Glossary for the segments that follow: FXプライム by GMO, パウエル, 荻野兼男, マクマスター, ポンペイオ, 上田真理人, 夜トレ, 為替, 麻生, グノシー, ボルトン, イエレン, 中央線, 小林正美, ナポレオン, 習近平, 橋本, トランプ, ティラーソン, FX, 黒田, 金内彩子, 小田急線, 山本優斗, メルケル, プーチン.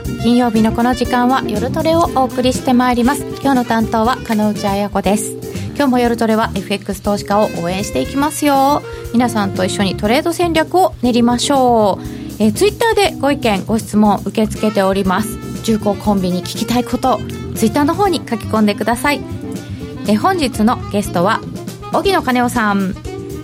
は金曜日のこの時間は夜トレをお送りしてまいります。今日の担当は金内彩子です。今日も夜トレは FX 投資家を応援していきますよ。皆さんと一緒にトレード戦略を練りましょう。Twitter でご意見ご質問受け付けております。重工コンビに聞きたいことを Twitter の方に書き込んでください。本日のゲストは荻野兼男さん、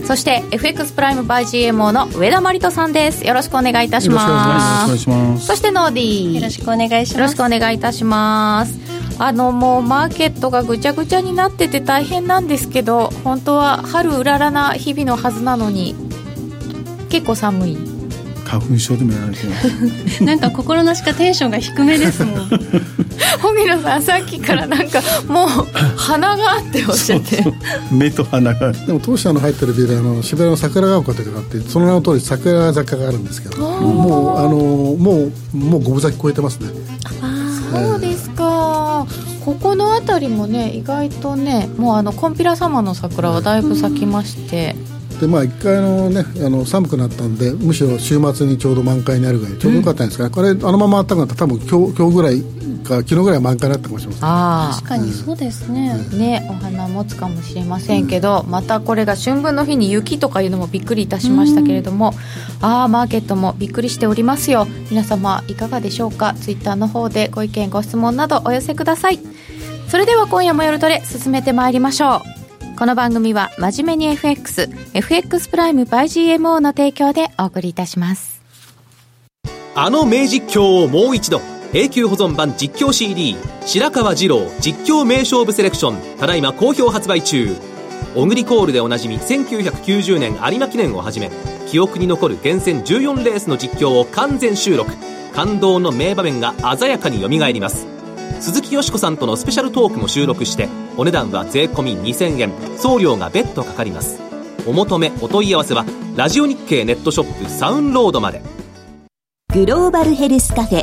そして FX プライム by GMO の上田真理人さんです。よろしくお願いいたします。そしてノーディー、よろしくお願いします。よろしくお願いいたします。もうマーケットがぐちゃぐちゃになってて大変なんですけど、本当は春うららな日々のはずなのに結構寒い。花粉症でもやられてますなんか心なしかテンションが低めですもん荻野さんさっきからなんかもう鼻があっておっしゃってそうそう、目と鼻がでも当社の入ってるビル渋谷の桜ヶ丘というのがあって、その名の通り桜坂があるんですけど、もう五分咲き超えてますね。そうですか。ここのあたりもね、意外とね、もうコンピラ様の桜はだいぶ咲きまして、で1回ね、寒くなったんで、むしろ週末にちょうど満開になるぐらいちょうどよかったんですが、これまま暖かくなったら多分今日ぐらいか昨日ぐらい満開だったかもしれません。確かにそうですね、お花持つかもしれませんけど、またこれが春分の日に雪とかいうのもびっくりいたしましたけれども、マーケットもびっくりしておりますよ。皆様いかがでしょうか。ツイッターの方でご意見ご質問などお寄せください。それでは今夜も夜トレ進めてまいりましょう。この番組は真面目に FX プライム by GMO の提供でお送りいたします。名実況をもう一度、永久保存版実況 CD 白川二郎実況名勝負セレクション、ただいま好評発売中。オグリコールでおなじみ1990年有馬記念をはじめ、記憶に残る厳選14レースの実況を完全収録。感動の名場面が鮮やかによみがえります。鈴木よしこさんとのスペシャルトークも収録して、お値段は税込2000円、送料が別途かかります。お求めお問い合わせはラジオ日経ネットショップサウンロードまで。グローバルヘルスカフェ、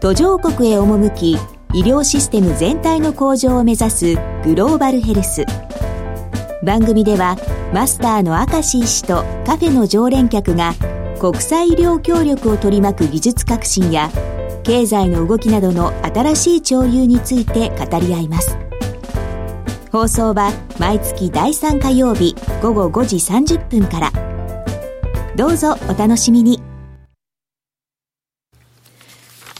途上国へ赴き医療システム全体の向上を目指すグローバルヘルス。番組ではマスターの明石医師とカフェの常連客が国際医療協力を取り巻く技術革新や経済の動きなどの新しい潮流について語り合います。放送は毎月第3火曜日午後5時30分から。どうぞお楽しみに。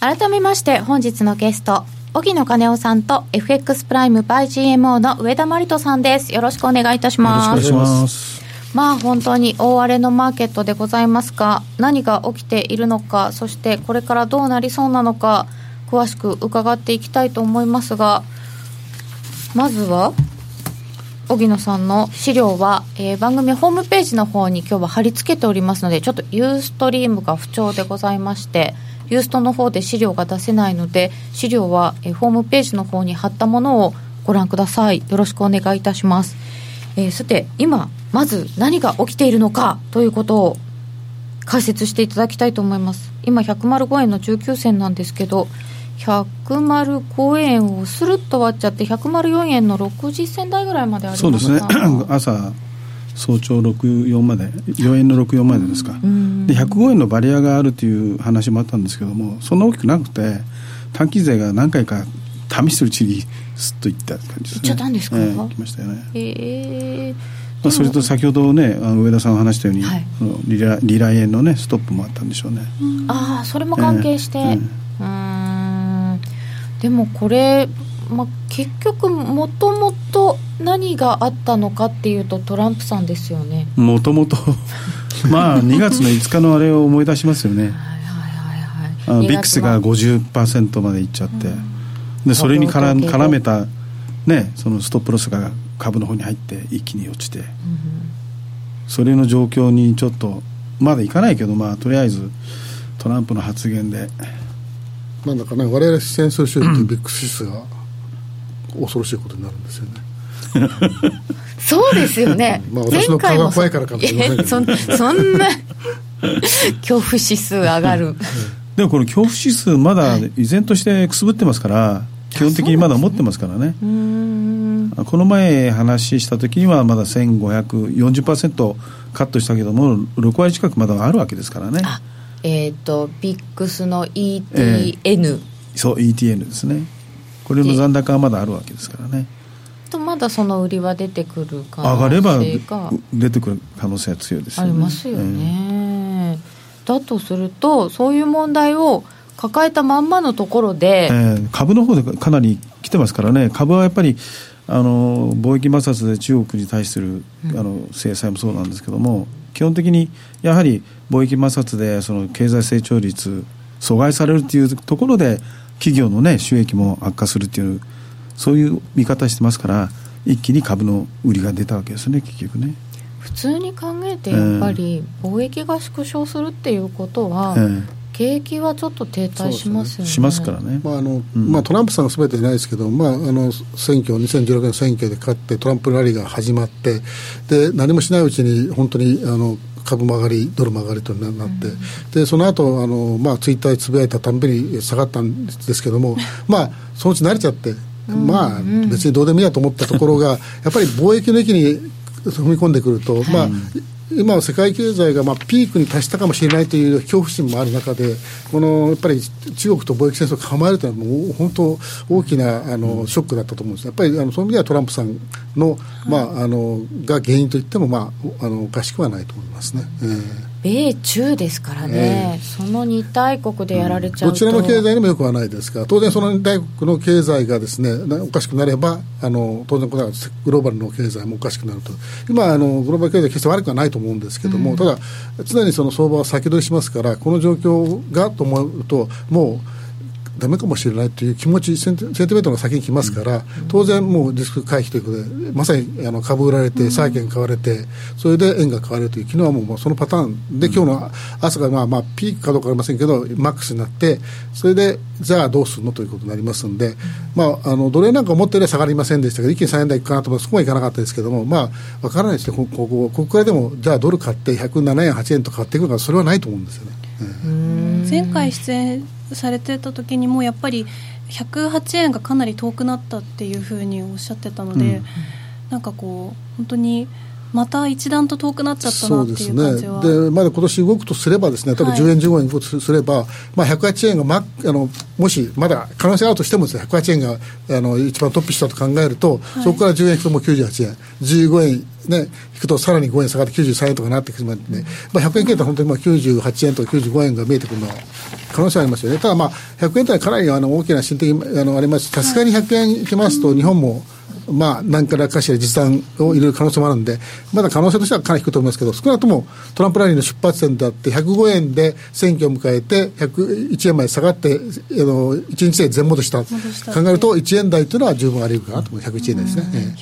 改めまして本日のゲスト、荻野兼男さんと FX プライム by GMO の上田真理人さんです。よろしくお願いいたします。よろしくお願いします。本当に大荒れのマーケットでございますが、何が起きているのか、そしてこれからどうなりそうなのか、詳しく伺っていきたいと思いますが、まずは荻野さんの資料は、番組ホームページの方に今日は貼り付けておりますので、ちょっとユーストリームが不調でございまして、ユーストの方で資料が出せないので、資料は、ホームページの方に貼ったものをご覧ください。よろしくお願いいたします。さて、今まず何が起きているのかということを解説していただきたいと思います。今105円の19銭なんですけど、105円をスルッと割っちゃって104円の60銭台ぐらいまでありますね。朝早朝64まで、4円の64までですか、で105円のバリアがあるという話もあったんですけども、そんな大きくなくて、短期勢が何回か試してるうちにスッといった感じですね。いっちゃったんですか。来ましたよね。それと先ほどね、上田さんが話したように、リライ円の、ね、ストップもあったんでしょうね。それも関係して、でもこれ、結局もともと何があったのかっていうと、トランプさんですよね。もともと2月の5日のあれを思い出しますよね。ビックスが 50% までいっちゃって、でそれに絡めた、ね、そのストップロスが株の方に入って一気に落ちて、それの状況にちょっとまだいかないけど、とりあえずトランプの発言でなんだかね、我々出演する週ってビッグ指数が恐ろしいことになるんですよね。そうですよね。私の顔が怖いからかもしれませんけど、そんな恐怖指数上がるでもこの恐怖指数まだ依然としてくすぶってますから、基本的にまだ持ってますからね。この前話した時にはまだ 1540% カットしたけども、6割近くまだあるわけですからね。PIX の ETN、そう ETN ですね。これの残高はまだあるわけですからね。とまだその売りは出てくる可能性が上がれば出てくる可能性は強いですよね。ありますよね、だとするとそういう問題を抱えたまんまのところで、株の方でかなり来てますからね。株はやっぱり貿易摩擦で中国に対する制裁もそうなんですけども、基本的にやはり貿易摩擦でその経済成長率阻害されるというところで企業の、ね、収益も悪化するというそういう見方してますから、一気に株の売りが出たわけですね。結局ね普通に考えてやっぱり貿易が縮小するっていうことは、景気はちょっと停滞しますよね。しますからね。トランプさんが全てじゃないですけど、選挙2016年の選挙で勝ってトランプラリーが始まって、で何もしないうちに本当に株も上がりドルも上がりとなって、でその後ツイッターでつぶやいたたんびに下がったんですけどもそのうち慣れちゃって別にどうでもいいやと思ったところがやっぱり貿易の域に踏み込んでくると、今は世界経済がピークに達したかもしれないという恐怖心もある中で、このやっぱり中国と貿易戦争が構えるというのはもう本当大きなショックだったと思うんです。やっぱりそういう意味ではトランプさんの、が原因といっても、おかしくはないと思いますね。米中ですからね、その2大国でやられちゃうと、どちらの経済にもよくはないですから、当然その2大国の経済がですねおかしくなれば当然これはグローバルの経済もおかしくなると。今グローバル経済は決して悪くはないと思うんですけども、ただ常にその相場を先取りしますから、この状況がと思うともうダメかもしれないという気持ちセンティメントの先に来ますから、当然もうリスク回避ということで、まさに株売られて債券買われて、それで円が買われるという、昨日はもうそのパターンで、今日の朝がピークかどうか分かりませんけどマックスになって、それでじゃあどうするのということになりますので、ドル円なんか持っていれば下がりませんでしたけど、一気に3円台いくかなと思って、そこはいかなかったですけども、分からないですね。ここからでもじゃあドル買って107円8円と買っていくのか、それはないと思うんですよね。前回出演されてた時にもやっぱり108円がかなり遠くなったっていうふうにおっしゃってたので、なんかこう本当にまた一段と遠くなっちゃったなっていう感じは。そうですね。でまだ今年動くとすればですね、例えば10円15円動くとすれば、108円がもしまだ可能性があるとしてもですね、108円が一番トップしたと考えると、そこから10円引くともう98円、15円ね、引くとさらに5円下がって93円とかなってきてしまってね、100円切れたら本当に98円とか95円が見えてくるのは可能性はありますよね。ただ100円というのはかなり大きな心的ありますし、さすがに100円いきますと日本も何からかしら実弾を入れる可能性もあるんで、まだ可能性としてはかなり低いと思いますけど、少なくともトランプラリーの出発点であって105円で選挙を迎えて101円まで下がって1日で全戻したと考えると、1円台というのは十分あり得るかなと思う。101円台ですね。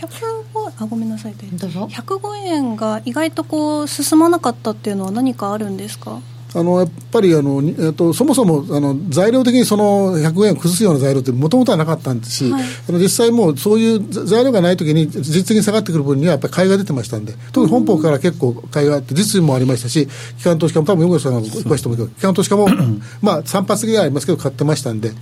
ごめんなさい、どうぞ。105円が意外とこう進まなかったっていうのは何かあるんですか？やっぱりそもそも材料的にその100円を崩すような材料ってもともとはなかったんですし、実際もうそういう材料がないときに実質的に下がってくる分にはやっぱり買いが出てましたんで、特に本邦から結構買いがあって実利もありましたし、機関投資家も多分横井さんが詳しいと思うけど、機関投資家も散発的にはありますけど買ってましたんで、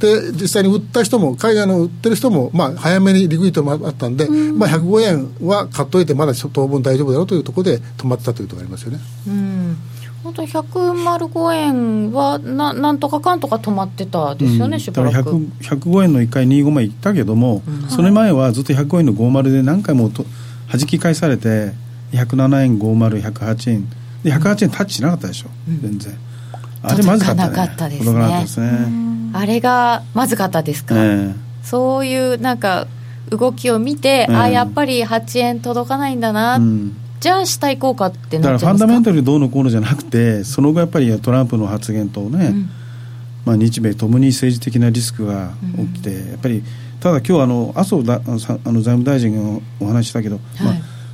で実際に売った人も海外の売ってる人も早めにリグイートもあったんで、105円は買っといてまだ当分大丈夫だろうというところで止まってたというところがありますよね。本当に105円は なんとかかんとか止まってたですよね、しばらく。だから105円の1回25までいったけども、それ前はずっと105円の50で何回も弾き返されて、107円50、108円で108円タッチしなかったでしょ、全然。あれまずかったね。届かなかったですね。届かなかったですね。あれがまずかったですか、そういうなんか動きを見て、やっぱり8円届かないんだな、じゃあ下行こうかってなっちゃいますか。だからファンダメンタルどうのこうのじゃなくて、その後やっぱりトランプの発言とね、日米ともに政治的なリスクが起きて、やっぱりただ今日麻生財務大臣がお話したけど、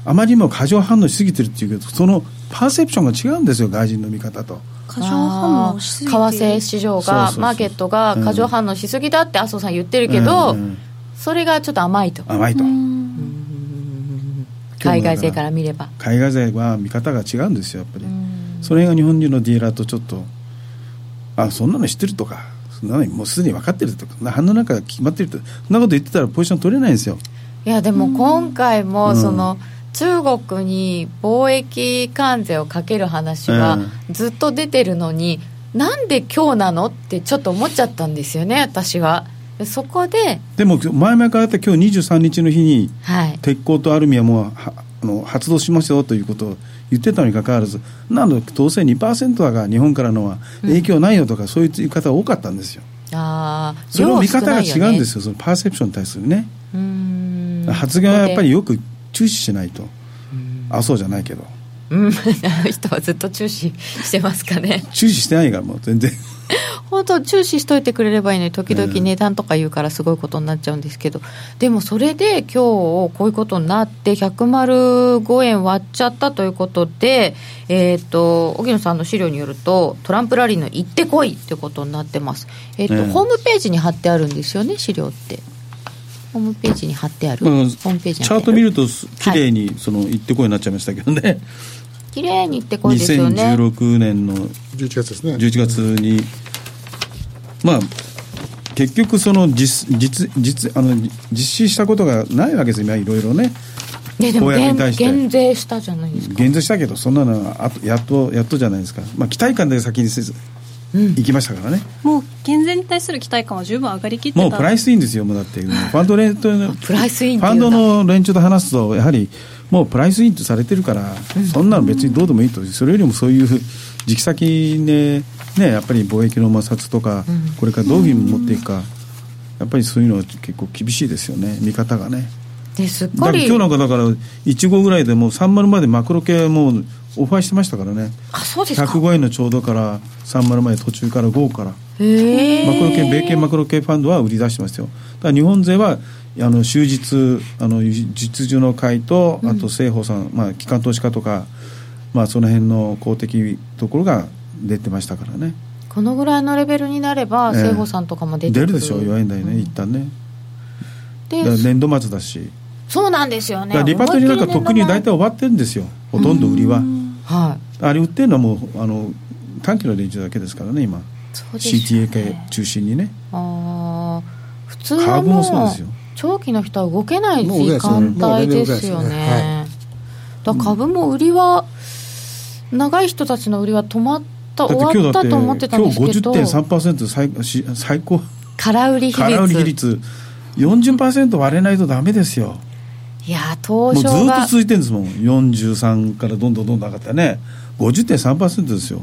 あまりにも過剰反応しすぎてるっていうけど、そのパーセプションが違うんですよ、外人の見方と。過剰反応しすぎて、為替市場がマーケットが過剰反応しすぎだって麻生さん言ってるけど、それがちょっと甘いと海外勢から見れば、海外勢は見方が違うんですよ、やっぱり。それが日本人のディーラーとちょっと、そんなの知ってるとか、そんなのもうすでに分かってるとか、反応なんか決まってると、そんなこと言ってたらポジション取れないんですよ。いやでも今回もその中国に貿易関税をかける話はずっと出てるのに、なんで今日なのってちょっと思っちゃったんですよね、私は。そこででも前々からあった今日23日の日に、はい、鉄鋼とアルミはもう発動しますよということを言ってたのに関わらず、なんで当選 2% だが日本からのは影響ないよとか、うん、そういう言い方が多かったんですよ。あ、その見方が違うんですよ、そのパーセプションに対するね。うーん、発言はやっぱりよく注視しないと。あ、そうじゃないけど、うん、あの人はずっと注視してますかね。注視してないからもう全然本当注視しといてくれればいいのに、時々値段とか言うからすごいことになっちゃうんですけど、でもそれで今日こういうことになって105円割っちゃったということで、荻野さんの資料によるとトランプラリーの行ってこいということになってます、ホームページに貼ってあるんですよね、資料って。ホームページに貼ってある、うん、ホームページに貼ってある。チャート見るときれいにその行ってこいになっちゃいましたけどね。きれいに行ってこいですよね。2016年の11月ですね、11月に、まあ、結局その 実施したことがないわけですよ、今いろいろね。でも減税したじゃないですか。減税したけどそんなのはあとやっとじゃないですか、まあ、期待感で先にせず行きましたからね、うん、もう減税に対する期待感は十分上がりきってた。もうプライスインですよ、もうだってファンド連中の連中と話すとやはりもうプライスインとされてるから、うん、そんなの別にどうでもいいと。それよりもそういう時期先で、ね、やっぱり貿易の摩擦とか、うん、これからどういうふうに持っていくか、うん、やっぱりそういうのは結構厳しいですよね、見方がね。ですっかり今日なんかだから1号ぐらいでもう30までマクロ系もうオファーしてましたからね。あ、そうですか。105円のちょうどから30まで途中から5からマクロ系、米系マクロ系ファンドは売り出してましたよ。だから日本勢は終日実需の会とあと政法さん、うん、まあ、機関投資家とか、まあ、その辺の公的ところが出てましたからね。このぐらいのレベルになれば政法さんとかも出てくる、出るでしょう、4円台ね、うん、一旦ね。で年度末だし。そうなんですよね。だリパトリーなんか特に大体終わってるんですよ、ほとんど売りは。はい、あれ売ってるのはもう短期の連中だけですからね今。そうですね、CTA 系中心にね。あ、普通はもう長期の人は動けない時間帯ですよね。だ株も売りは、長い人たちの売りは止まった終わったと思ってたんですけど、今日 50.3% 最高空売り比率、空売り比率 40% 割れないとダメですよ。いや、東証がもうずっと続いてるんですもん。43からどんどんどんどん上がったね。 50.3% ですよ。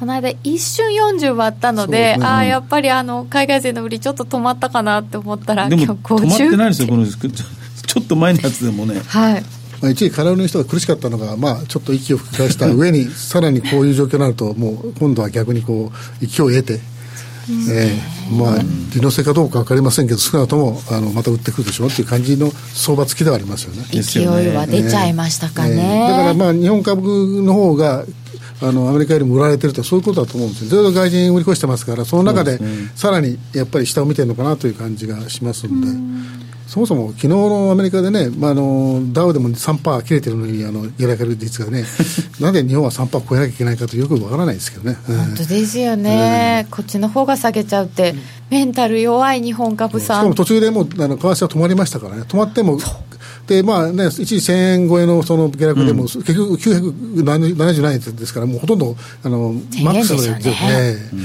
この間一瞬40割ったの で、ね、あ、やっぱり海外勢の売りちょっと止まったかなって思ったら、でも今日50止まってないですよこのちょっと前のやつでもねはい、まあ、一時空売りの人が苦しかったのが、まあ、ちょっと息を吹き返した上にさらにこういう状況になるともう今度は逆にこう勢いを得て、まあ、利のせいかどうか分かりませんけど少なくともまた売ってくるでしょうという感じの相場付きではありますよね。勢いは出ちゃいましたかね、だからまあ日本株の方がアメリカよりも売られてるとそういうことだと思うんですよ。ずっと外人売り越してますからその中でさらにやっぱり下を見てるのかなという感じがしますので、そもそも昨日のアメリカでね、まあ、ダウでも 3% 切れてるのに下落率がねなんで日本は 3% 超えなきゃいけないかとよくわからないですけどね。本当ですよね、こっちの方が下げちゃうって、メンタル弱い日本株さん。しかも途中でもう為替は止まりましたからね。止まってもで、まあね、一時1000円超え その下落でも、うん、結局977円ですからもうほとんどマックスのですよね、うん、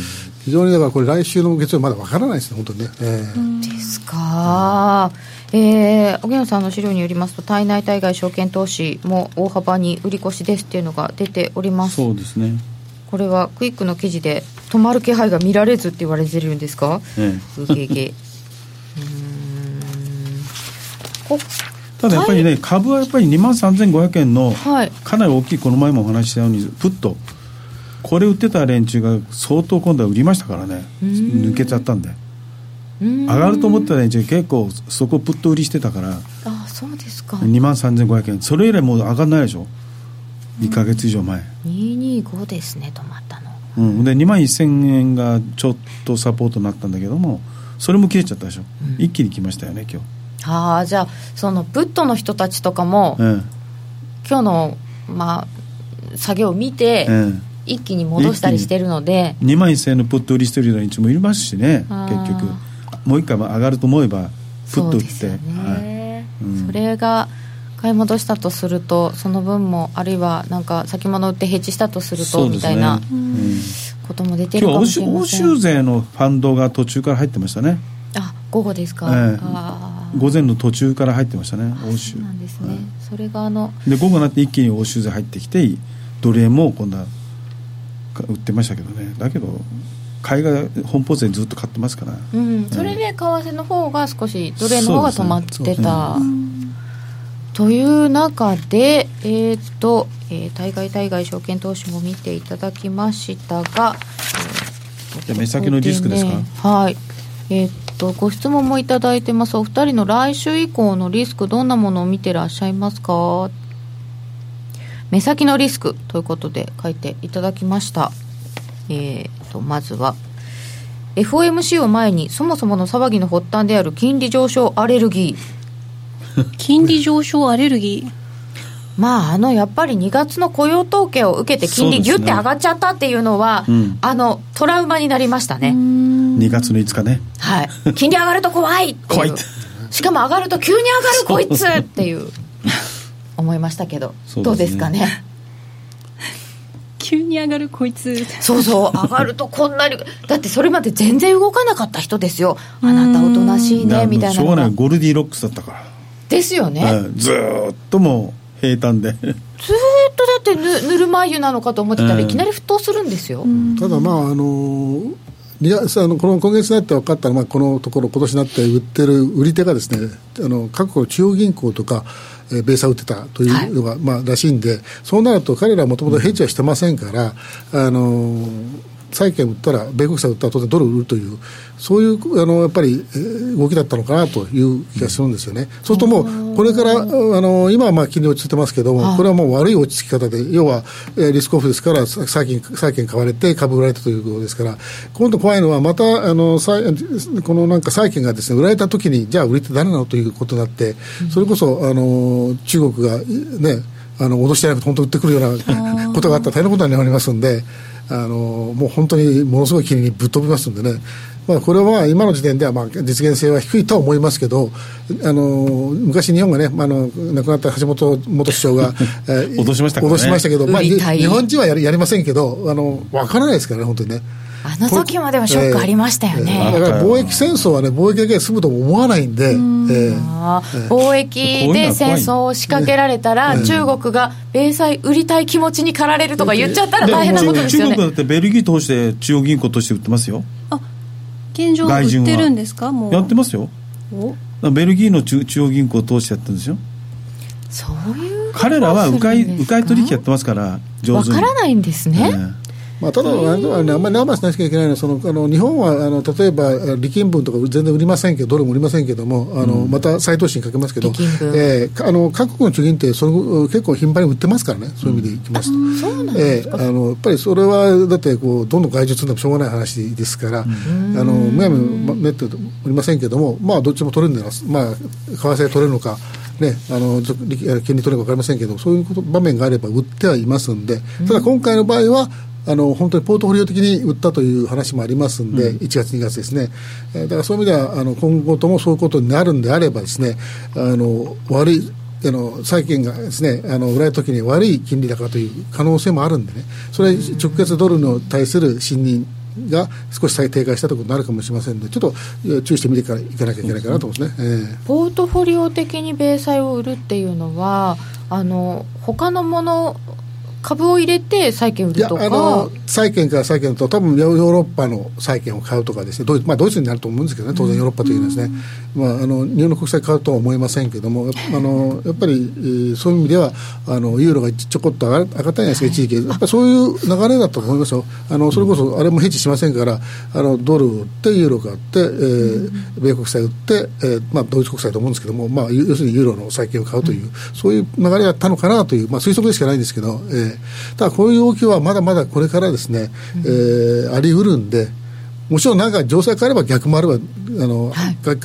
非常にだからこれ来週の月曜まだわからないですね本当にね、ですか、荻野さんの資料によりますと対内対外証券投資も大幅に売り越しですというのが出ております。そうですね、これはクイックの記事で止まる気配が見られずって言われてるんですか、うげげただやっぱりね、はい、株はやっぱり 23,500 円のかなり大きい、この前もお話ししたようにプッとこれ売ってた連中が相当今度は売りましたからね、抜けちゃったんで、上がると思った連中結構そこプッと売りしてたから。あ、そうですか。 23,500 円それ以来もう上がんないでしょ、1ヶ月以上前。225ですね止まったの、うん、で 21,000 円がちょっとサポートになったんだけどもそれも切れちゃったでしょ、うん、一気に来ましたよね今日。はあ、じゃあそのプットの人たちとかも、今日の、まあ、下げを見て、一気に戻したりしてるので2万1000円のプット売りしてるような人もいますしね。結局もう一回上がると思えばプット売って ね、はい、うん、それが買い戻したとするとその分も、あるいはなんか先物売ってヘッジしたとするとみたいなことも出てるかもしれません。今日欧州勢のファンドが途中から入ってましたね。あ、午後ですか、あ午前の途中から入ってましたね、欧州。そうなんですね、それがで午後になって一気に欧州勢入ってきて、ドル円も今度は売ってましたけどね。だけど買いが本邦勢ずっと買ってますから、うん、それで為替の方が少しドル円の方が止まってた、という中で、対外証券投資も見ていただきましたが、目先のリスクですか、はい、ご質問もいただいてます。お二人の来週以降のリスク、どんなものを見てらっしゃいますか。目先のリスクということで書いていただきました。まずは FOMC を前にそもそもの騒ぎの発端である金利上昇アレルギー金利上昇アレルギー、まあ、やっぱり2月の雇用統計を受けて金利ギュッて上がっちゃったっていうのは、うん、トラウマになりましたね。2月の5日ね、はい、金利上がると怖いっていう怖いって、しかも上がると急に上がるこいつっていう思いましたけど、どうですかね急に上がるこいつ、そうそう、上がるとこんなにだってそれまで全然動かなかった人ですよ、あなたおとなしいねみたいな。しょうがない、ゴルディロックスだったからですよね、ずっともう平坦でずっとだってぬるま湯なのかと思ってたらいきなり沸騰するんですよ、ただまあこの今月になって分かったら、まあ、このところ今年になって売ってる売り手がですね、各国中央銀行とかベースを打ってたというのが、はい、まあ、らしいんで、そうなると彼らはもともとヘッジはしてませんから、債券売ったら米国債売ったら当然ドル売るという、そういうやっぱり動きだったのかなという気がするんですよね。そうするともうこれから今はまあ金利落ち着いてますけども、これはもう悪い落ち着き方で、要はリスクオフですから、債券買われて株売られたということですから、今度怖いのはまたこのなんか債券がですね売られた時に、じゃあ売りって誰なのということになって、それこそ中国がね脅してなくて本当に売ってくるようなことがあったら大変なことになりますんで、もう本当にものすごい金利にぶっ飛びますんでね、まあ、これは今の時点ではまあ実現性は低いとは思いますけど、昔日本がね、亡くなった橋本元首相が脅しましたからね、脅しましたけど、まあ、日本人はやりませんけど、分からないですからね本当にね。あの時まではショックありましたよね、だから貿易戦争はね、貿易だけで済むとも思わないんで、貿易で戦争を仕掛けられたら、中国が米債売りたい気持ちに駆られるとか言っちゃったら大変なことですよね。中国だってベルギーとして中央銀行として売ってますよ。あ、現状売ってるんですか。もうやってますよ。おベルギーの中央銀行を通してやってるんですよ。そういう彼らは迂回取引やってますから上手に。分からないんですね、まあ、ただあんまりナーバスにしなきゃいけないのは、日本は例えば利金分とか全然売りませんけど、ドルも売りませんけども、また再投資にかけますけど、各国の中銀って結構頻繁に売ってますからね、そういう意味でいきますと、やっぱりそれはだってこうどんどん外需するのもしょうがない話ですから、むやみめって売りませんけども、まあ、どっちも取れるんです、まあ、為替取れるのかね、金利取れるのか分かりませんけど、そういう場面があれば売ってはいますんで、ただ今回の場合は本当にポートフォリオ的に売ったという話もありますので、1月2月ですね、だからそういう意味では今後ともそういうことになるんであればですね、悪い債券がですね売られた時に悪い金利高という可能性もあるんでね、それは直結ドルに対する信任が少し低下したということになるかもしれませんので、ちょっと注意してみてからいかなきゃいけないかなと思いますね。ポートフォリオ的に米債を売るっていうのは他のもの株を入れて債券売るとか、債券から債券と多分ヨーロッパの債券を買うとかですね、まあ、ドイツになると思うんですけどね、当然ヨーロッパというのはですね、まあ、日本の国債買うとは思いませんけども、やっぱりそういう意味ではユーロがちょこっと上がったじゃないですか、一時期。やっぱそういう流れだったと思いますよ。それこそあれもヘッジしませんから、ドル売ってユーロ買って、米国債売って、まあ、ドイツ国債と思うんですけども、まあ、要するにユーロの債券を買うという、そういう流れだったのかなという、まあ、推測でしかないんですけど、ただこういう動きはまだまだこれからですね、ありうるんで、もちろんなんか情勢が変われば逆もあれば変わ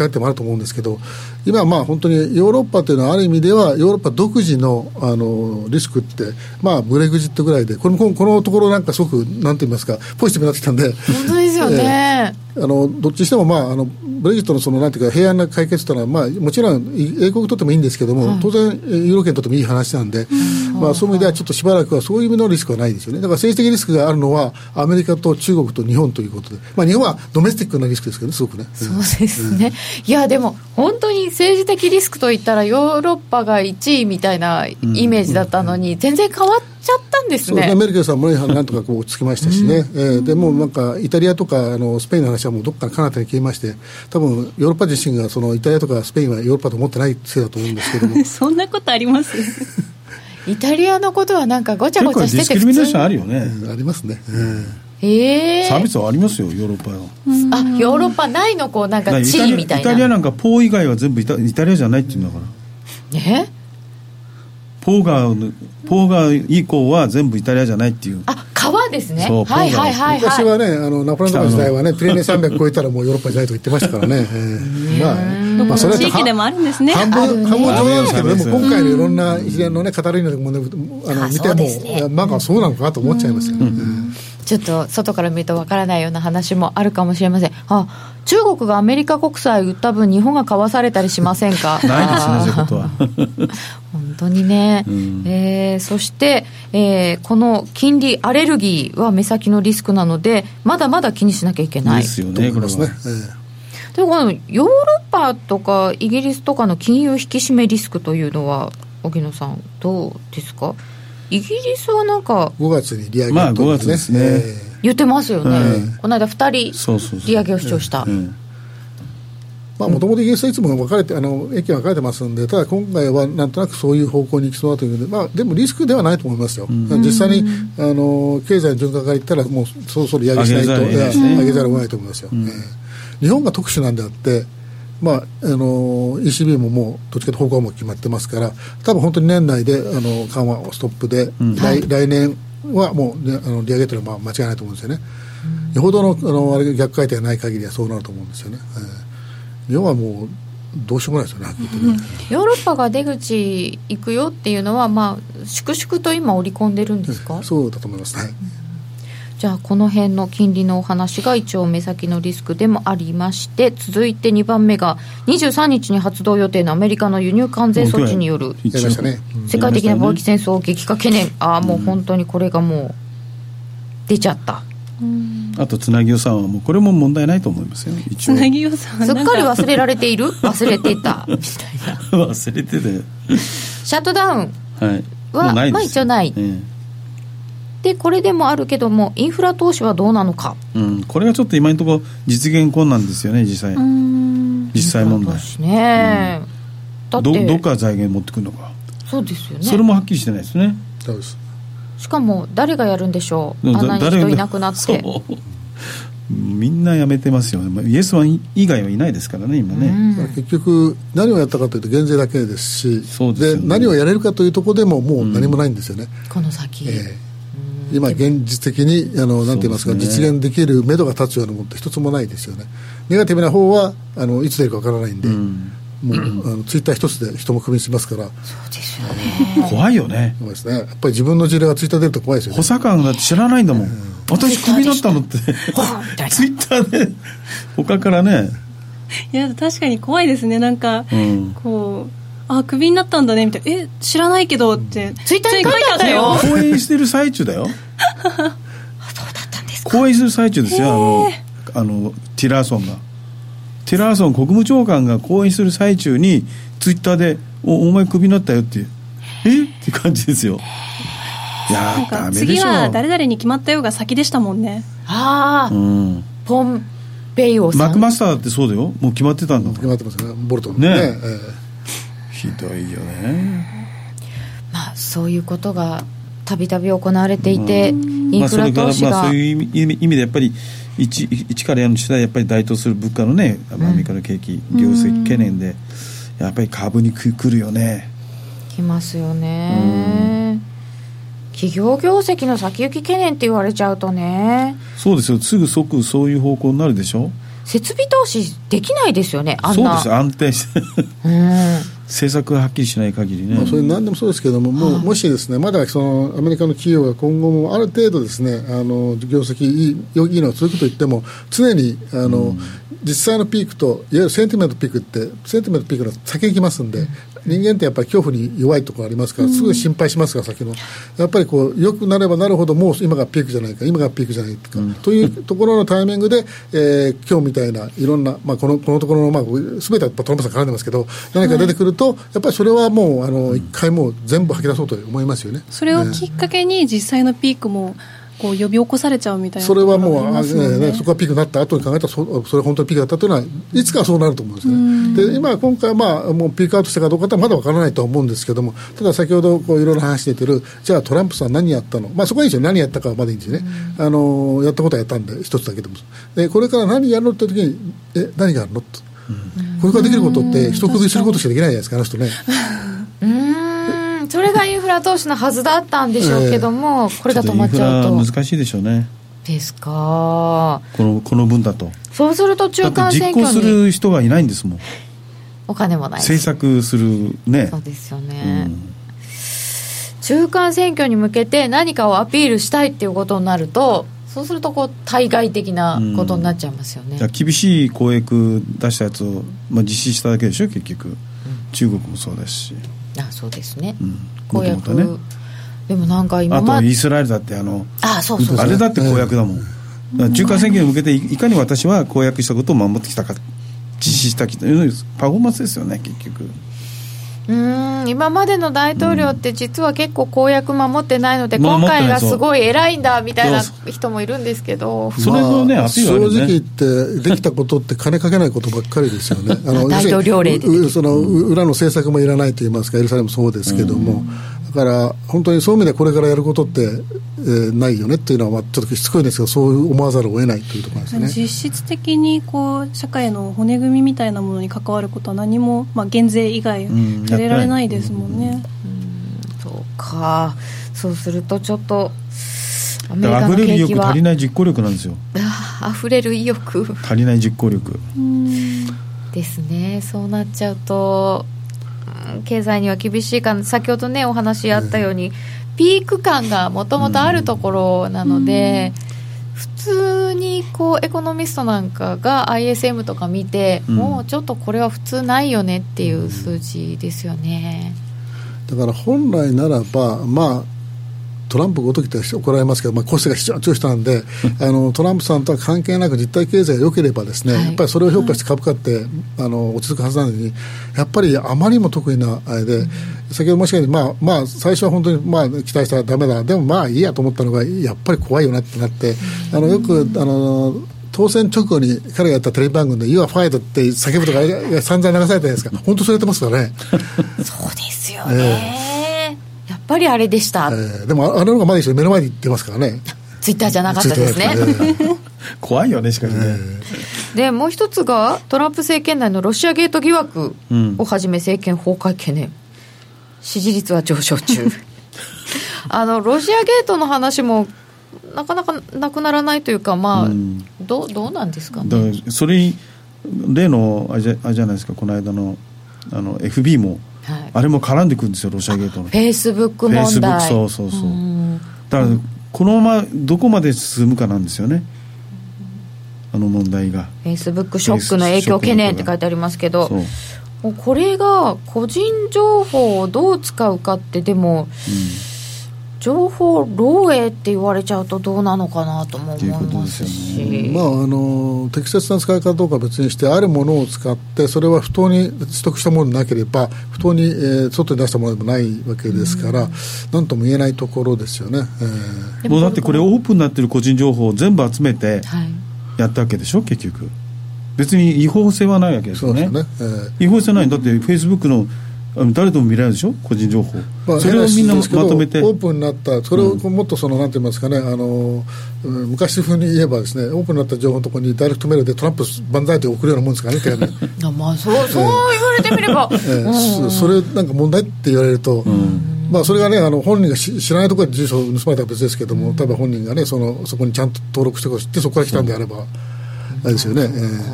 ってもあると思うんですけど、今まあ本当にヨーロッパというのはある意味ではヨーロッパ独自の、リスクって、まあ、ブレグジットぐらいでこのところなんかすごくなんて言いますかポジティブになってきたんで本当ですよね、どっちにしても、まあ、ブレグジットのそのなんていうか平安な解決というのは、まあ、もちろん英国にとってもいいんですけども、はい、当然ユーロ圏にとってもいい話なんで、まあ、そういう意味ではちょっとしばらくはそういう意味のリスクはないですよね。だから政治的リスクがあるのはアメリカと中国と日本ということで、まあ、日本はドメスティックなリスクですけどねすごくね。そうですね、いやでも本当に政治的リスクといったらヨーロッパが1位みたいなイメージだったのに、全然変わっちゃったんですね。そうメルケルさんもなんとかこう落ち着きましたしね、でもなんかイタリアとかスペインの話はもうどっか彼方に消えまして、多分ヨーロッパ自身がそのイタリアとかスペインはヨーロッパと思ってないせいだと思うんですけどもそんなことありますイタリアのことはなんかごちゃごちゃしててディスクリミネーションあるよね、ありますね、サービスはありますよヨーロッパは。あ、ヨーロッパ内のこうなんか地位みたいな。イタリアなんかポー以外は全部イタリアじゃないっていうんだから。ポーが以降は全部イタリアじゃないっていう。あ、川ですね。そう、はいはいはい、はい、昔はねナポレオンの時代はねピレネ300超えたらもうヨーロッパじゃないと言ってましたからね。まあそれ地域でもあるんですね。半分冗談ですけど、でも今回のいろんな一連のねカタルーニャの問題見ても、ね、なんかそうなのかと思っちゃいますよね。ちょっと外から見るとわからないような話もあるかもしれません。あ、中国がアメリカ国債売った分日本が買わされたりしませんかないですねそういうことは本当にね、そして、この金利アレルギーは目先のリスクなのでまだまだ気にしなきゃいけないですよね。これはでもヨーロッパとかイギリスとかの金融引き締めリスクというのは荻野さんどうですか。イギリスはなんか5月に利上げを取るんですね、言ってますよね、この間2人利上げを主張した。もともとイギリスはいつも分かれて意見分かれてますんで、ただ今回はなんとなくそういう方向に行きそうだというので、まあ、でもリスクではないと思いますよ、実際に経済の循環からいったらもうそろそろ利上げしないと上げざるを得ないと思いますよ、日本が特殊なんであってECB ももうどっちかというと方向も決まってますから、多分本当に年内で緩和をストップで、来年はもう、ね、利上げというのは間違いないと思うんですよね、よほどの逆回転がない限りはそうなると思うんですよね、日本はもうどうしようもないですよね、ヨーロッパが出口行くよっていうのは、まあ、粛々と今織り込んでるんですか。そうだと思いますね、じゃあこの辺の金利のお話が一応目先のリスクでもありまして、続いて2番目が23日に発動予定のアメリカの輸入関税措置による世界的な貿易戦争激化懸念。ああ、もう本当にこれがもう出ちゃった。あとつなぎ予算はもうこれも問題ないと思いますよ、つなぎ予算はすっかり忘れられている忘れてたみたいな忘れてたシャットダウンは、まあ、一応ない、でこれでもあるけどもインフラ投資はどうなのか、これがちょっと今のところ実現困難ですよね、実際問題ね、どっから財源持ってくるのか。そうですよね、それもはっきりしてないですね。そうです、しかも誰がやるんでしょう、あんなに人いなくなってみんなやめてますよね、イエスマン以外はいないですからね今ね、結局何をやったかというと減税だけですし、そうですよね、で何をやれるかというところでももう何もないんですよね、この先、今現実的になんて言いますか、実現できる目処が立つようなものって一つもないですよね。ネガティブな方はいつ出るかわからないんで、もうツイッター一つで人もクビにしますから。そうですよね、怖いよね、そうですね、やっぱり自分の事例がツイッター出ると怖いですよね。補佐官だって知らないんだもん、私クビだったのってツイッターで他からね、いや確かに怖いですね、なんかこうあ、クビになったんだねみたいな、知らないけどってツイッターに書いてあったよ、講演してる最中だよそうだったんですか、講演してる最中ですよ、ティラーソン国務長官が講演してる最中にツイッターで お前クビになったよってって感じですよ。いやなんか次は誰々に決まったようが先でしたもんね。ポンペイオさんマクマスターってそうだよ、もう決まってたんだ、決まってますね、ボルトンね、ひどいよね、まあ、そういうことがたびたび行われていて、インフラ投資が、そういう意味でやっぱり一からやるの時代やっぱり台頭する物価のね、アメリカの景気業績懸念でやっぱり株に来るよね、来ますよね、企業業績の先行き懸念って言われちゃうとね。そうですよ、すぐ即そういう方向になるでしょ。設備投資できないですよね、あんな。そうです安定して政策がはっきりしない限りね、まあ、それ何でもそうですけども、もうもしですね、まだそのアメリカの企業が今後もある程度ですね、業績いいのが続くといっても、常に実際のピークといわゆるセンティメントピークって、センティメントピークの先に行きますんで、人間ってやっぱり恐怖に弱いところありますから、すぐ心配しますから、先のやっぱりこう良くなればなるほど、もう今がピークじゃないか、今がピークじゃないか、というところのタイミングで、今日みたいないろんな、まあ、このところの、まあ、全てはトランプさん絡んでますけど、何か出てくると、やっぱりそれはもう一回もう全部吐き出そうと思いますよね。それをきっかけに実際のピークもこう呼び起こされちゃうみたいな、それはもう、そこがピークになった後に考えたら、それ本当にピークだったというのは、いつかはそうなると思うんですね。で今回は、まあ、もうピークアウトしたかどうかはまだ分からないと思うんですけども、ただ先ほどこういろいろ話していてる、じゃあトランプさん何やったの、まあ、そこはいいですよ、何やったかはまだいいんですよね、やったことはやったんで一つだけでも、でこれから何やるのって時に、何があるのと、これからできることって一首することしかできないじゃないですか、あの人ね。それがインフラ投資のはずだったんでしょうけども、これだと止まっちゃうとインフラ難しいでしょうね。ですか、この分だと。そうすると中間選挙に実行する人がいないんですもん、お金もない、政策するね。そうですよね、中間選挙に向けて何かをアピールしたいっていうことになると、そうするとこう対外的なことになっちゃいますよね。厳しい公約出したやつを、まあ、実施しただけでしょ結局、中国もそうですし。あ、そうですね、公約、ね、でもなんか今、あとイスラエルだって そうあれだって公約だもん、だから中間選挙に向けていかに私は公約したことを守ってきたか、実施したきたパフォーマンスですよね結局。今までの大統領って実は結構公約守ってないので、今回がすごい偉いんだみたいな人もいるんですけど、それもね、アピールあるね。正直言ってできたことって金かけないことばっかりですよね大統領令でその裏の政策もいらないと言いますか、エルサレムもそうですけども、だから本当にそういう意味でこれからやることって、ないよねっていうのは、まあ、ちょっとしつこいんですけど、そう思わざるを得ないというところですね。実質的にこう社会の骨組みみたいなものに関わることは何も、まあ、減税以外触れられないですもんね。そうか、そうするとちょっとアメリカの景気はあふれる意欲足りない実行力なんですよ。あふれる意欲足りない実行力ですね。そうなっちゃうと経済には厳しいかな。先ほどねお話あったように、ピーク感がもともとあるところなので、普通にこうエコノミストなんかが ISM とか見て、もうちょっとこれは普通ないよねっていう数字ですよね。だから本来ならば、まあトランプごときって怒られますけど、まあ、個性が非常に強い人なんでトランプさんとは関係なく、実体経済が良ければですね、やっぱりそれを評価して株価って、落ち着くはずなのに、やっぱりあまりにも得意なあれで、先ほどもしかして、まあ、最初は本当に、まあ、期待したらダメだ、でもまあいいやと思ったのがやっぱり怖いよなってなって、よく当選直後に彼がやったテレビ番組で You are fired って叫ぶとか散々流されたじゃないですか。本当それやってますからねそうですよね、やっぱりあれでした、でもあれの方がまだ一緒に目の前に行ってますからねツイッターじゃなかったですね怖いよねしかしね、でもう一つがトランプ政権内のロシアゲート疑惑をはじめ、政権崩壊懸念、支持率は上昇中ロシアゲートの話もなかなかなくならないというか、まあ、どうなんですかね。だそれ例のあれじゃないですか、この間のFB も、はい、あれも絡んでくるんですよ、ロシアゲートのフェイスブック問題。そう、だからこのままどこまで進むかなんですよね、問題が。フェイスブックショックの影響懸念って書いてありますけど、もうこれが個人情報をどう使うかって、でも、情報漏洩って言われちゃうとどうなのかなとも思いますし、まあ、適切な使い方とか別にして、あるものを使ってそれは不当に取得したものでなければ、不当に、外に出したものでもないわけですから、何とも言えないところですよね。もうだってこれオープンになってる個人情報を全部集めてやったわけでしょ、結局。別に違法性はないわけですよね。そうですよね、違法性ない。だってフェイスブックの誰とも見られるでしょ、個人情報、まあ、それをみんなまとめてオープンになった、それをもっとなんて言いますかね、昔風に言えばですね、オープンになった情報のところにダイレクトメールでトランプ万歳って送るようなもんですからね手紙まあそう言われてみれば、それなんか問題って言われると、まあ、それがね、本人が知らないところで住所を盗まれたら別ですけども、例えば本人がねそこにちゃんと登録して、そこから来たんであれば、あれですよね。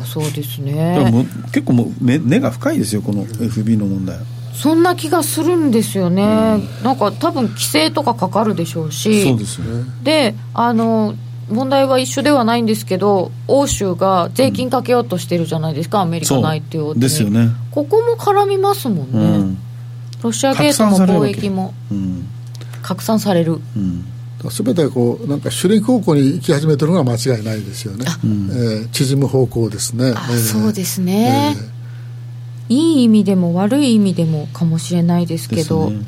そうですね。もう結構もう根が深いですよこの FB の問題。そんな気がするんですよね、うん、なんか多分規制とかかかるでしょうし、そうですね。で問題は一緒ではないんですけど、欧州が税金かけようとしてるじゃないですか、アメリカないっていうことに。ですよね。ここも絡みますもんね、うん、ロシアゲートも貿易も拡散される、うん、全てがこうなんか主力方向に行き始めてるのが間違いないですよね、縮む方向ですね。そうですね、いい意味でも悪い意味でもかもしれないですけど、ですね。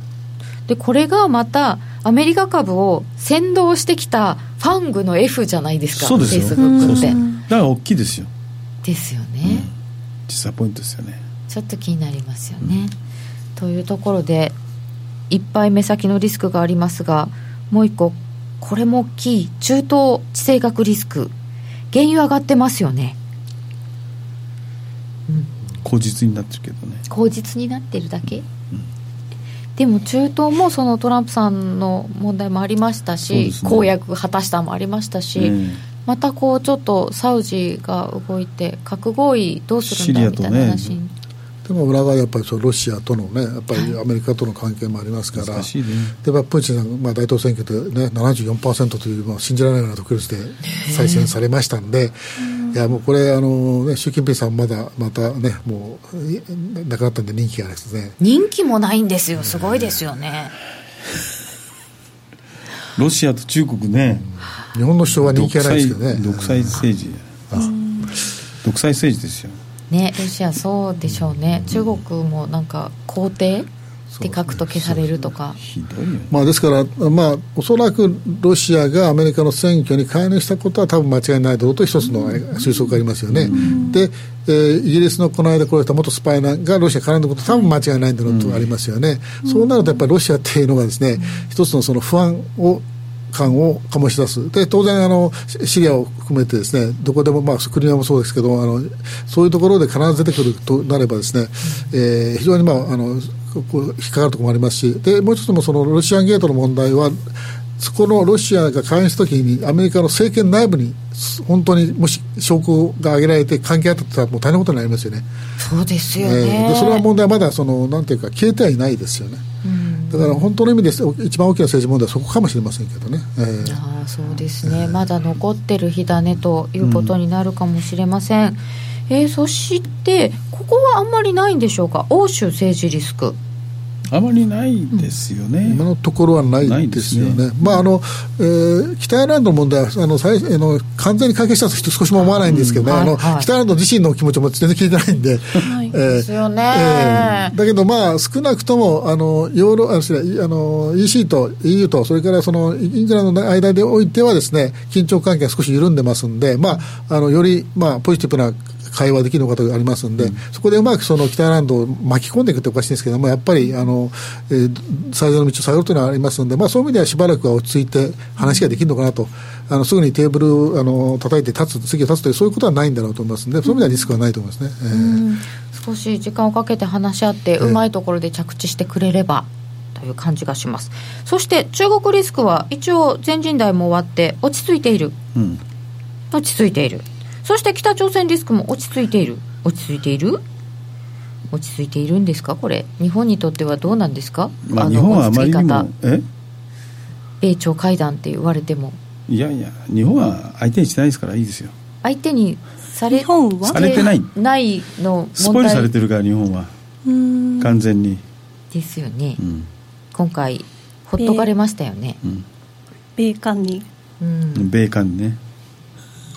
でこれがまたアメリカ株を先導してきたファングの F じゃないですか。そうですよ。フェイスブックってだから大きいですよ。ですよね、うん、実際ポイントですよね。ちょっと気になりますよね、うん、というところでいっぱい目先のリスクがありますが、もう一個これも大きい中東地政学リスク、原油上がってますよね、うん、口実になってるけどね。口実になってるだけ、うん、でも中東もそのトランプさんの問題もありましたし、ね、公約果たしたもありましたし、またこうちょっとサウジが動いて核合意どうするんだみたいな話に、ね、でも裏側やっぱりロシアとのね、やっぱりアメリカとの関係もありますから、はい、ね、でプーチンさん、まあ、大統領選挙で、ね、74% という、まあ、信じられないような得票率で再選されましたんで、いやもうこれね、習近平さんまたねもう亡くなったんで人気がないですね。人気もないんですよ。すごいですよね。ロシアと中国ね、日本の首相は人気がないですけどね。独裁政治ですよね。ロシアそうでしょうね、うん、中国もなんか皇帝って書くと消されるとか、ひどいよね。まあ、ですから、まあ、おそらくロシアがアメリカの選挙に介入したことは多分間違いないだろうと一つの推測がありますよね、うん、で、イギリスのこの間来られた元スパイがロシアに絡んだことは多分間違いないだろうとありますよね、うん、そうなるとやっぱりロシアっていうのがですね、一つのその不安を感を醸し出す。で当然シリアを含めてですね、どこでも、まあ、クリミアもそうですけどそういうところで必ず出てくるとなればですね、非常に、まあ、こう引っかかるところもありますし、でもう一つもそのロシアンゲートの問題はそこのロシアが関与した時にアメリカの政権内部に本当にもし証拠が挙げられて関係あったとはもう大変なことになりますよね。そうですよね、でそれは問題はまだなんていうか消えてはいないですよね、うん、だから本当の意味で一番大きな政治問題はそこかもしれませんけどね、そうですね、まだ残ってる火種ということになるかもしれません、そしてここはあんまりないんでしょうか。欧州政治リスクあまりないですよね、うん、今のところはないですよね。まあ北アイルランドの問題は完全に解決したと少しも思わないんですけどね、はい、北アイルランド自身の気持ちも全然聞いてないんで、ないですよね、だけど、まあ、少なくともEC と EU とそれからイングランドの間でおいてはですね、緊張関係が少し緩んでますんで、まあ、より、まあ、ポジティブな会話できることがありますので、うん、そこでうまく北アイルランドを巻き込んでいくっておかしいんですけども、やっぱり最善の道を探るというのはありますので、まあ、そういう意味ではしばらくは落ち着いて話ができるのかなと、すぐにテーブルを叩いて次を立つというそういうことはないんだろうと思いますので、そういう意味ではリスクはないと思いますね、少し時間をかけて話し合ってうまいところで着地してくれればという感じがします。そして中国リスクは一応全人代も終わって落ち着いている、うん、落ち着いている。そして北朝鮮リスクも落ち着いている。落ち着いている？落ち着いているんですか？これ日本にとってはどうなんですか？まあ、日本はあまりにも米朝会談って言われても、いやいや日本は相手にしてないですからいいですよ。相手に日本はされてないの問題、スポイルされてるから日本は完全にですよね、うん、今回ほっとかれましたよね、うん、米韓に、うん、米韓にね、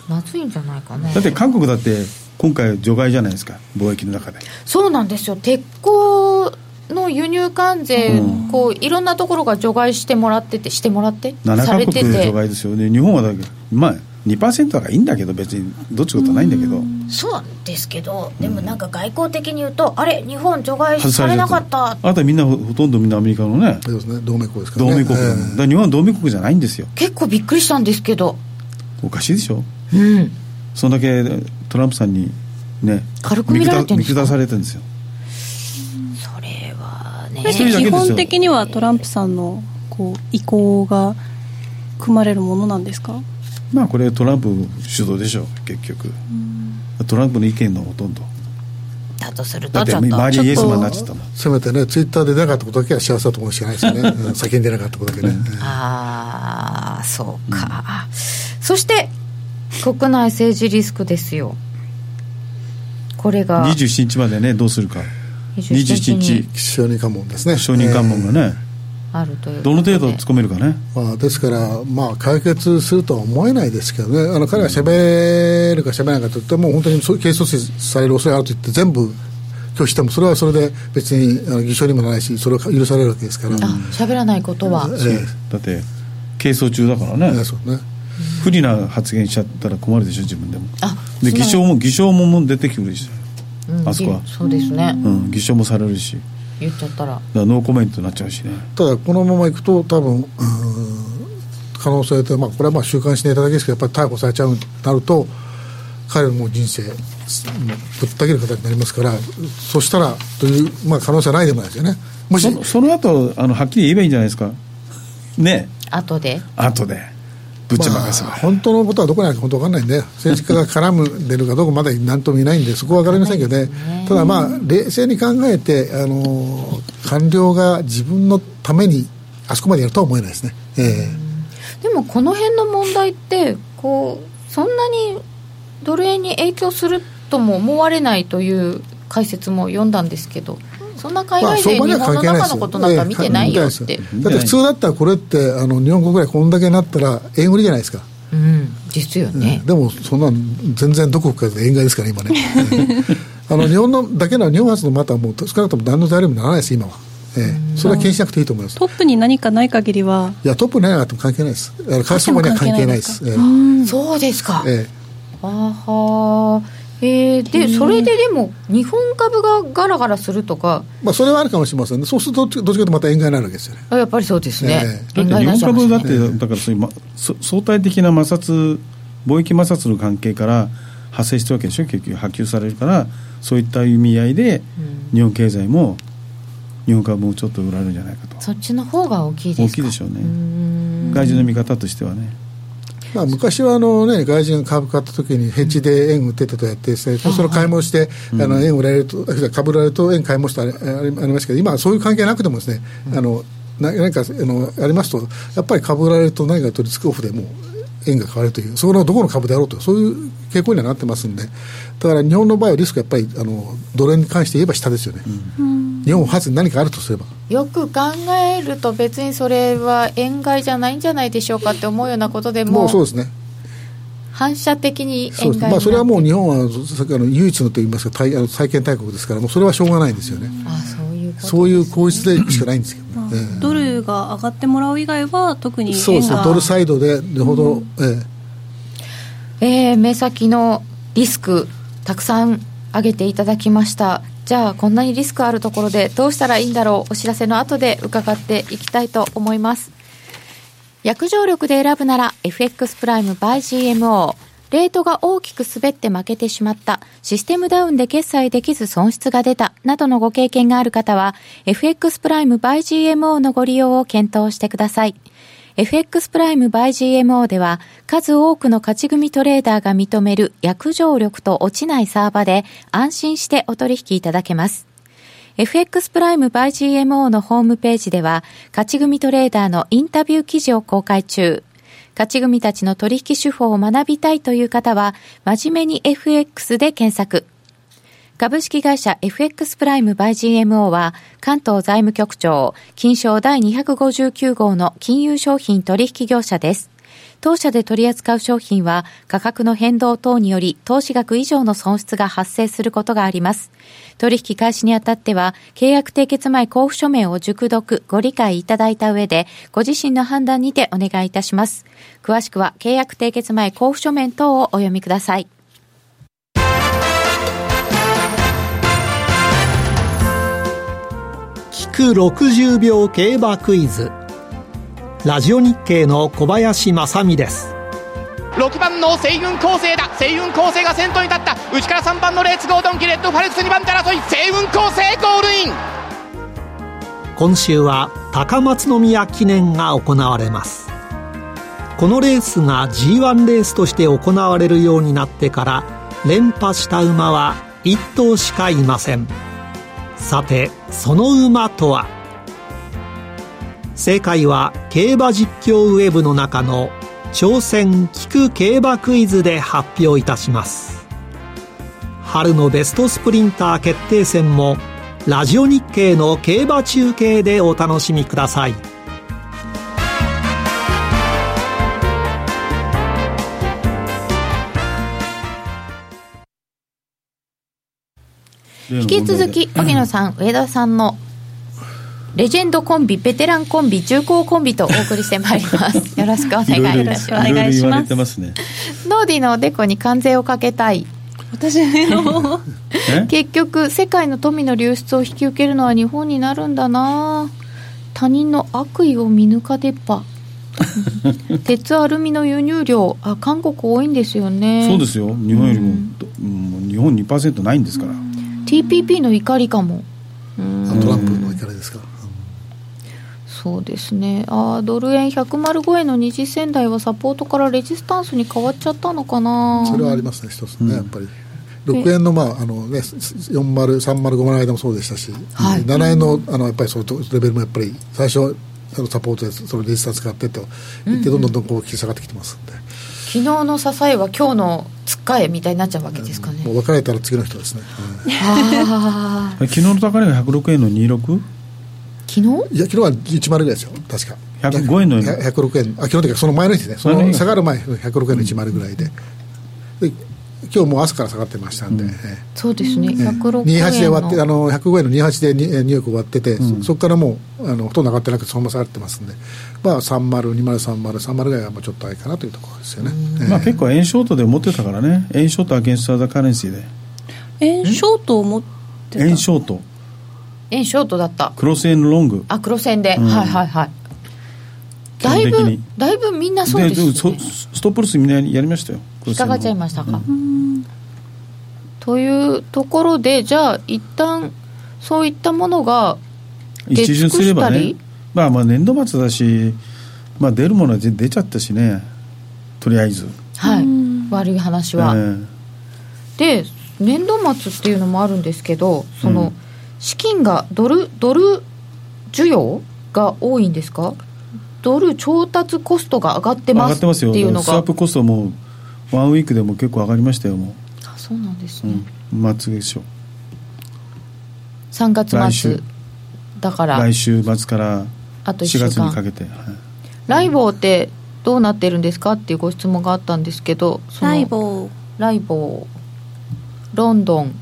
まずいんじゃないかな。だって韓国だって今回除外じゃないですか、貿易の中で。そうなんですよ、鉄鋼の輸入関税、うん、こういろんなところが除外してもらっててしてもらって7カ国で除外ですよね。日本はだけど、まあ、2% だからいいんだけど別にどっちことないんだけど、そうですけど、でもなんか外交的に言うと、あれ日本除外されなかったあとみんなほとんどみんなアメリカのね、そうですね、同盟国ですからね、同盟国だもん、だから日本は同盟国じゃないんですよ。結構びっくりしたんですけど、おかしいでしょ、うん、そんだけトランプさんに、ね、軽く 見下されてるんですよ。それはね、基本的にはトランプさんのこう意向が組まれるものなんですか。まあこれトランプ主導でしょう結局、うん、トランプの意見のほとんどだとするとちょっと周りにイエスマンになっちゃったもん。せめてねツイッターで出なかったことだけは幸せだと思うしかないですよね、うん、先に出なかったことだけね、うん、ああそうか、うん、そして国内政治リスクですよ。これが27日までねどうするか。27日証人喚問ですね。証人喚問がね、あるというどの程度突っ込めるかね、まあ、ですから、まあ、解決するとは思えないですけどね。彼が喋るか喋らないかといってもう本当に刑事訴追される恐れがあると言って全部拒否してもそれはそれで別に偽証にもならないしそれは許されるわけですから、うん、あ喋らないことは、だって係争中だからね、そうね、不利な発言しちゃったら困るでしょ自分でも。あで偽証も出てきてるし、うん、あそこはそうですね、うん、偽証もされるし言っちゃったらノーコメントになっちゃうしね。ただこのままいくと多分可能性と、まあ、これはまあ週刊誌ネタだけですけどやっぱり逮捕されちゃうとなると彼の人生ぶった切る形になりますから、そしたらという、まあ、可能性はないでもないですよね。もし その後はっきり言えばいいんじゃないですかね。後でぶっちゃまかせば、まあ、本当のことはどこにあるか本当分かんないんで政治家が絡むでるかどうかまだ何とも言えないんでそこは分かりませんけどね。ただまあ冷静に考えて官僚が自分のためにあそこまでやるとは思えないですね、でもこの辺の問題ってこうそんなに奴隷に影響するとも思われないという解説も読んだんですけど、そんな海外で日本の中のことなんか見てないよって、だって普通だったらこれって日本国ぐらいこんだけになったら円売りじゃないですか、うん、ですよね、うん、でもそんな全然どこかで円買いですから今ね日本のだけなら日本発のまたもう少なくとも何の材料にもならないです今は、それは気にしなくていいと思います。トップに何かない限りは、いやトップに何かあっても関係ないです。会社もには関係ないです。そうですか、あはでそれででも日本株がガラガラするとか、まあ、それはあるかもしれませんね。そうするとどっちかとまた円買いになるわけですよね。やっぱりそうですね、だって日本株だって、だからそういう、相対的な摩擦貿易摩擦の関係から発生してるわけでしょ。結局波及されるからそういった意味合いで日本経済も日本株もちょっと売られるんじゃないかと、そっちの方が大きいですか。大きいでしょうね、うーん外需の見方としてはね。まあ、昔はね、外人が株買った時にヘッジで円売ってたとやってですね、その買い戻して円売られると株売られると円買い戻してありましたけど、今はそういう関係なくてもですね、何かありますとやっぱり株売られると何かとリスクオフでもう円が買われるという、そこのどこの株であろうとそういう傾向にはなってますんで、だから日本の場合はリスクやっぱりドル円に関して言えば下ですよね、うん、日本発に何かあるとすればよく考えると別にそれは円買いじゃないんじゃないでしょうかって思うようなことでも、そうですね、反射的に円買いになって、まあ、それはもう日本は唯一のといいますか債権大国ですからもうそれはしょうがないですよね。あそういうことですね、そういう口実でしかないんですけど、まあドルが上がってもらう以外は特に円がそうそうドルサイドでよほど、目先のリスクたくさん上げていただきました。じゃあこんなにリスクあるところでどうしたらいいんだろう、お知らせの後で伺っていきたいと思います。約定力で選ぶなら FX プライム by GMO、 レートが大きく滑って負けてしまった、システムダウンで決済できず損失が出たなどのご経験がある方は FX プライム by GMO のご利用を検討してください。FX プライム by GMO では数多くの勝ち組トレーダーが認める約定力と落ちないサーバで安心してお取引いただけます。 FX プライム by GMO のホームページでは勝ち組トレーダーのインタビュー記事を公開中。勝ち組たちの取引手法を学びたいという方は真面目に FX で検索。株式会社 FX プライム by GMO は関東財務局長金商第259号の金融商品取引業者です。当社で取り扱う商品は価格の変動等により投資額以上の損失が発生することがあります。取引開始にあたっては契約締結前交付書面を熟読ご理解いただいた上でご自身の判断にてお願いいたします。詳しくは契約締結前交付書面等をお読みください。60秒競馬クイズ、ラジオ日経の小林正美です。6番の星雲光星だ、星雲光星が先頭に立った、内から3番のレッツゴードンキ、レッドファレックス2番手争い、星雲光星ゴールイン。今週は高松宮記念が行われます。このレースが G1 レースとして行われるようになってから連覇した馬は1頭しかいません。さて、その馬とは。正解は競馬実況ウェブの中の挑戦聞く競馬クイズで発表いたします。春のベストスプリンター決定戦もラジオ日経の競馬中継でお楽しみください。引き続き荻野さん、上田さんのレジェンドコンビ、ベテランコンビ、重厚コンビとお送りしてまいりますよろしくお願いいたします。いろいろ言われてますね。ノーディのおでこに関税をかけたい私の結局世界の富の流出を引き受けるのは日本になるんだな。他人の悪意を見抜かでっぱ鉄アルミの輸入量、あ、韓国多いんですよね。そうですよ、日本よりも、うん、日本 2% ないんですから、うん、TPP の怒りかも。トランプの怒りですか。そうですね。あ、ドル円105円の20銭台はサポートからレジスタンスに変わっちゃったのかな。それはありますね、一つね、やっぱり6円の、まあ、あのね、403050の間もそうでしたし、はい、7円 のやっぱりそうレベルもやっぱり最初サポートでそのレジスタンスがあってと言って、どんどんこう引き下がってきてますんで、昨日の支えは今日のつっかえみたいになっちゃうわけですかね、もう別れたら次の人ですね、うん、あ昨日の高値が106円の 26？ 昨日？いや、昨日は1丸ぐらいですよ、確か105円の106円、あ、昨日というかその前の日ですね、その下がる前106円の1丸ぐらいで、うん、で今日もう朝から下がってましたんで、うん、そうですね、106円で割って105円の28でニューヨーク終わってて、うん、そこからもうほとんど上がってなくてそのまま下がってますんで、まあ、30、20、30、30ぐらいはちょっとあいかなというところですよね、まあ、結構円ショートで持ってたからね、円ショートアゲンストアザカレンシーで円ショートを持ってた、円ショートだった、クロス円のロング、あ、クロス円で、うん、はいはいはい、だいぶみんなそうですね、でストップロスみんなやりましたよ、引っかかっちゃいましたか、うん、というところで、じゃあ一旦そういったものが出尽くしたり、ね、まあ、まあ年度末だし、まあ、出るものは出ちゃったしね、とりあえず、はい、悪い話は、で年度末っていうのもあるんですけど、その、うん、資金がドル需要が多いんですか、ドル調達コストが上がってますっていうのが、スワップコストもワンウィークでも結構上がりましたよ、もう。あ、そうなんですね、うん、末でしょ、3月末だから来週末から4月にかけて、はい、ライボーってどうなってるんですかっていうご質問があったんですけど、そのライボーロンドン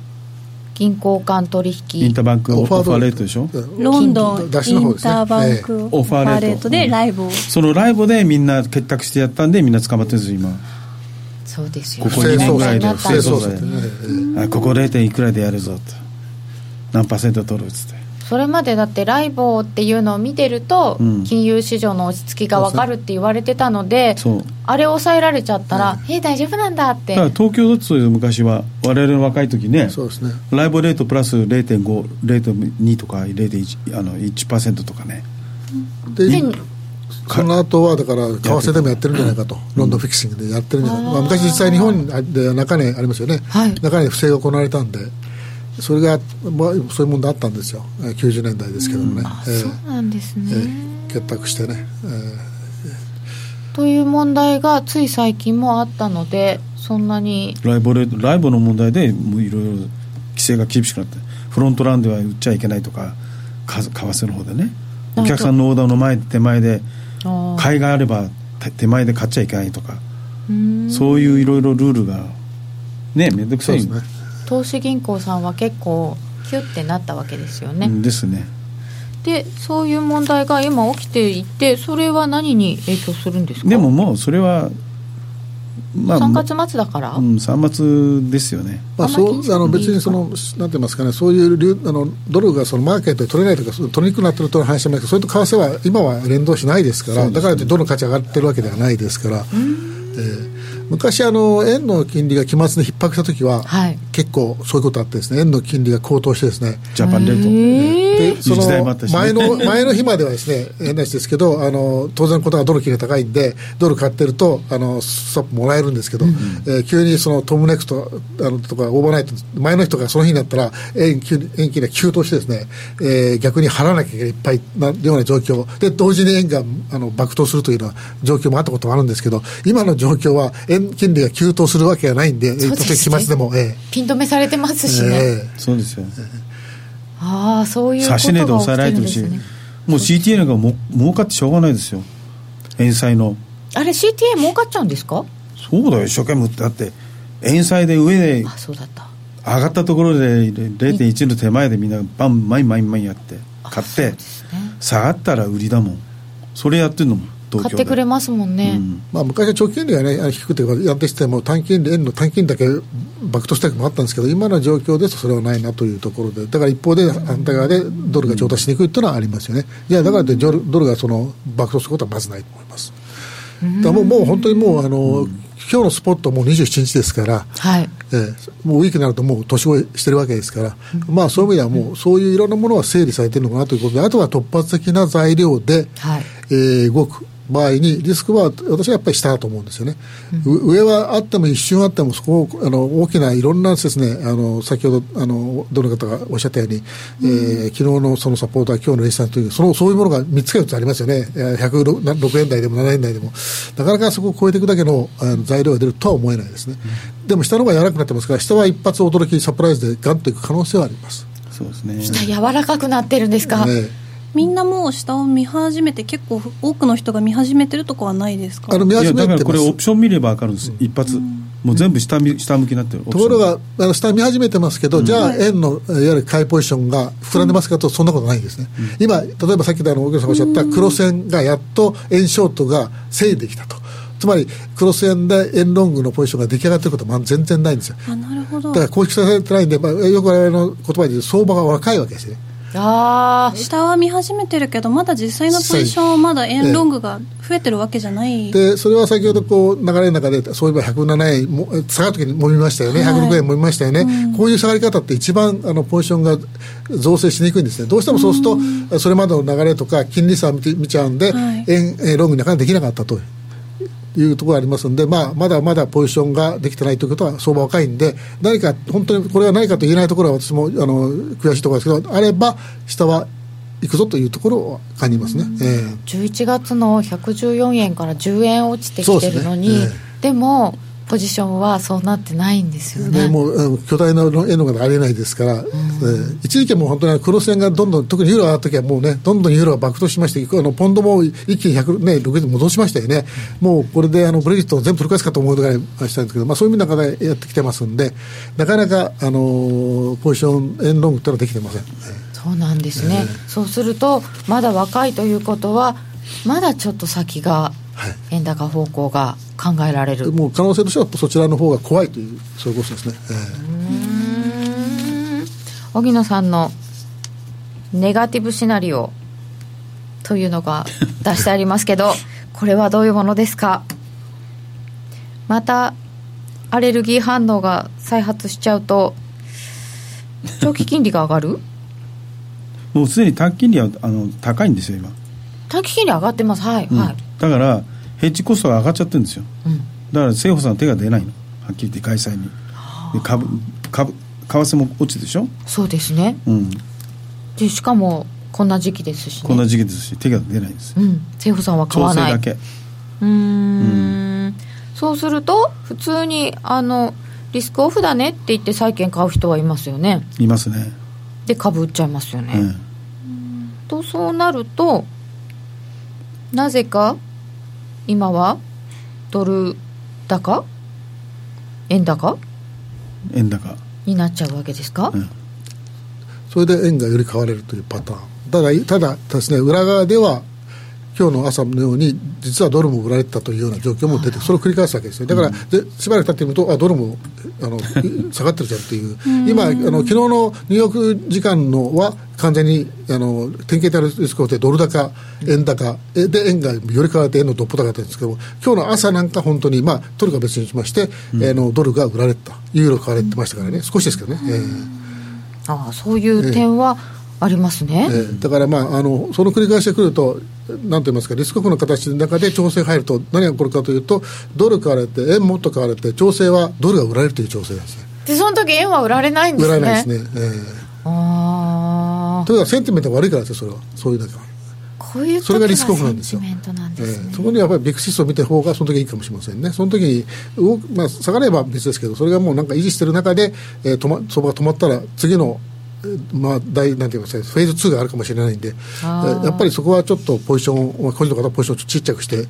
銀行間取引、インターバンクオファーレートでしょ、ロンドンインターバンクオファーレートでライボー、そのライボーでみんな結託してやったんで、みんな捕まってるんです今。そうですよ、ここ2年ぐらいで不正操作で、ここ 0. いくらでやるぞと、何パーセント取るっつって、それまでだってライボーっていうのを見てると、うん、金融市場の落ち着きが分かるって言われてたので、あれを抑えられちゃったら、大丈夫なんだって。だから東京だと昔は我々の若い時 そうですね、ライボーレートプラス 0.5、0.2 とか 0.1 1% とかね、でその後はだから為替でもやってるんじゃないかと、ロンドンフィクシングでやってるんじゃないか、まあ、昔実際日本で中根ありますよね、はい、中根不正が行われたんで、それが、まあ、そういう問題あったんですよ、90年代ですけどもね、うん、そうなんですね、結託してね、という問題がつい最近もあったので、そんなにライボの問題でいろいろ規制が厳しくなって、フロントランでは売っちゃいけないとか、為替の方でね、お客さんのオーダーの手前で買いがあれば手前で買っちゃいけないとか、そういういろいろルールがね、めんどくさい、ね、投資銀行さんは結構キュッてなったわけですよね、ですね。でそういう問題が今起きていて、それは何に影響するんですか。でももうそれは、まあ、3月末だから、3末ですよね、まあ、そう別にそのなんて言いますかね、そういうドルがそのマーケットで取れないとか取りにくくなってるという話じゃないけど、それと為替は今は連動しないですから、だからドルの価値が上がってるわけではないですから、昔円の金利が期末で逼迫したときは、はい、結構そういうことあってですね、円の金利が高騰してですね、ジャパンレート、でその前の日まではですね、変な話ですけど、当然のことがドル金が高いんでドル買ってるとスワップもらえるんですけど、急にそのトムネクストとかオーバーナイト前の日とかその日になったら円金が急騰してですね、逆に払わなきゃいっぱいなような状況で、同時に円が爆騰するというような状況もあったこともあるんですけど、今の状況は円金利が急騰するわけがないんで、期末でも、ピン止めされてますしね、そうですよね、ああそういうことが起きてるんですね。指値で抑えられてるし、もう CTA が儲かってしょうがないですよ、円債のあれ CTA 儲かっちゃうんですか。そうだよ、一生懸命だって円債で上で上がったところで 0.1 の手前でみんなバンマイマイマイやって買って、ね、下がったら売りだもん、それやってるのも買ってくれますもんね、まあ、昔は長期金利が、ね、低くてやってきても短期金利、円の短期金利だけ爆投したくもあったんですけど、今の状況ですとそれはないなというところで、だから一方で反対側でドルが調達しにくいというのはありますよね。いやだからドルが爆投することはまずないと思います。だもう本当にもう今日のスポットもう27日ですから、はい、もうウィークになるともう年越えしてるわけですから、まあ、そういう意味ではもうそういういろんなものは整理されてるのかなということで、あとは突発的な材料で、はい、動く場合にリスクは私はやっぱり下だと思うんですよね、上はあっても一瞬あってもそこを大きないろんなですね、先ほどどの方がおっしゃったように、昨日のそのサポーター今日のレジスタンスというそういうものが3つか4つありますよね。106円台でも7円台でもなかなかそこを超えていくだけの材料が出るとは思えないですね、でも下の方が柔らかくなってますから、下は一発驚きサプライズでガンといく可能性はあります。そうですね、下柔らかくなってるんですか、みんなもう下を見始めて、結構多くの人が見始めてるとこはないですか。見始めてます。いやだからこれオプション見れば分かるんです、一発もう全部下向きになってるところが下見始めてますけど、じゃあ円のいわゆる買いポジションが膨らんでますかと、そんなことないんですね、今例えばさっきの大木さんがおっしゃった黒線がやっと円ショートが整理できたと、つまりクロス円で円ロングのポジションが出来上がっていることは全然ないんですよ。あ、なるほど。だから公式されてないんで、まあ、よく我々の言葉で言う相場が若いわけですね。あ、下は見始めてるけどまだ実際のポジションはまだ円ロングが増えてるわけじゃないで、それは先ほどこう流れの中でそういえば107円も下がる時に揉みましたよね、106円揉みましたよね、こういう下がり方って一番ポジションが造成しにくいんですね、どうしてもそうするとそれまでの流れとか金利差を見ちゃうんで、円ロングなかなかできなかったというところがありますので、まあ、まだまだポジションができてないということは相場若いんで、何か本当にこれは何かと言えないところは私も悔しいところですけど、あれば下は行くぞというところを感じますね、11月の114円から10円落ちてきてるのに で,、でもポジションはそうなってないんですよね。でもう巨大な円のがありえないですから、一時期も本当に黒線がどんどん、特にユーロがあった時はもうね、どんどんユーロが爆投しまして、ポンドも一気に160円戻しましたよね、もうこれでブレグジットを全部取り返すかと思うぐらいましたんですけど、まあ、そういう意味の中でやってきてますんで、なかなかポジション円ロングというのはできてません、そうなんですね、そうするとまだ若いということはまだちょっと先が円高方向が考えられる、もう可能性としてはそちらの方が怖いという、そういうことですね、荻野さんのネガティブシナリオというのが出してありますけどこれはどういうものですか。またアレルギー反応が再発しちゃうと長期金利が上がるもうすでに短期金利は高いんですよ今。短期金利上がってます、はい、はい、だからヘッジコストが上がっちゃってるんですよ、だから政府さん手が出ないの、はっきり言って外債に、で為替も落ちてるでしょ。そうですね、でしかもこんな時期ですし、ね、こんな時期ですし手が出ないです、政府さんは買わない、調整だけ、そうすると普通にリスクオフだねって言って債券買う人はいますよね。いますね。で株売っちゃいますよね、とそうなるとなぜか今はドル高円高になっちゃうわけですか、それで円がより買われるというパターン。ただですね、裏側では今日の朝のように実はドルも売られてたというような状況も出て、それを繰り返すわけですね。だから、うん、しばらく経ってみると、あ、ドルも下がってるじゃんっていう今昨日のニューヨーク時間のは完全に典型的なリスクを受けてドル高円高で、円がより買われて円のどっぽ高だったんですけど、今日の朝なんか本当に、まあ、トルか別にしまして、ドルが売られてた、ユーロ買われてましたからね、少しですけどね、ああ、そういう点はありますね。だから、まあ、その繰り返してくると、なんと言いますか、リスクオフの形の中で調整入ると何が起こるかというと、ドル買われて円もっと買われて、調整はドルが売られるという調整なんですね。でその時円は売られないんですね。売られないですね、ああ、というのはセンティメントが悪いからですよ。それはそういうだけはこういう時それがリスクオフなんですよ。そこにやっぱりビッグシスを見た方がその時いいかもしれませんね。その時に、まあ、下がれば別ですけど、それがもうなんか維持している中で、相場が止まったら次の、まあ、なんて言いますか、フェーズ2があるかもしれないんで、やっぱりそこはちょっとポジション、個人の方はポジションをちょっと小さくして、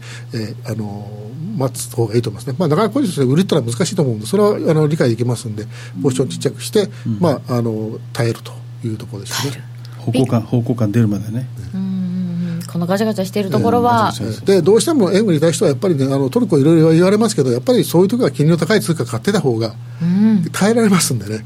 待つ方がいいと思いますね。まあ、なかなかポジションで売りってのは難しいと思うので、それは理解できますので、ポジションを小さくして、まあ、耐えるというところですね。方向感出るまでね、このガチャガチャしているところは、でどうしても円に対してはやっぱり、ね、トルコいろいろ言われますけど、やっぱりそういう時は金利の高い通貨買ってた方が耐えられますんでね、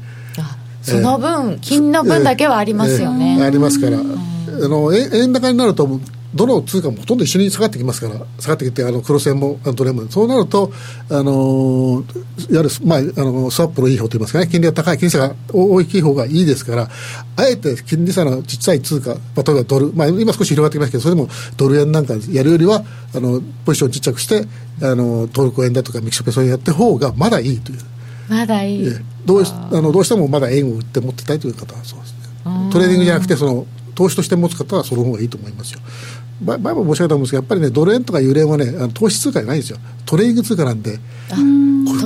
その分、金の分だけはありますよね、ありますから、円高になるとどの通貨もほとんど一緒に下がってきますから、下がってきて黒線もドル円も、そうなるとやる、まあ、スワップのいい方といいますかね、金利が高い、金利差が大きい方がいいですから、あえて金利差の小さい通貨、まあ、例えばドル、まあ、今少し広がってきますけど、それでもドル円なんかやるよりはポジションを小さくして、トルコ円だとかメキシコペソ円やった方がまだいいという、まだいい、どうしてもまだ円を売って持ってたいという方はそうですね、トレーディングじゃなくて投資として持つ方はその方がいいと思いますよ。前も申し上げたと思うんですけど、やっぱりね、ドル円とかユーロ円はね、投資通貨じゃないんですよ。トレーディング通貨なんで、ト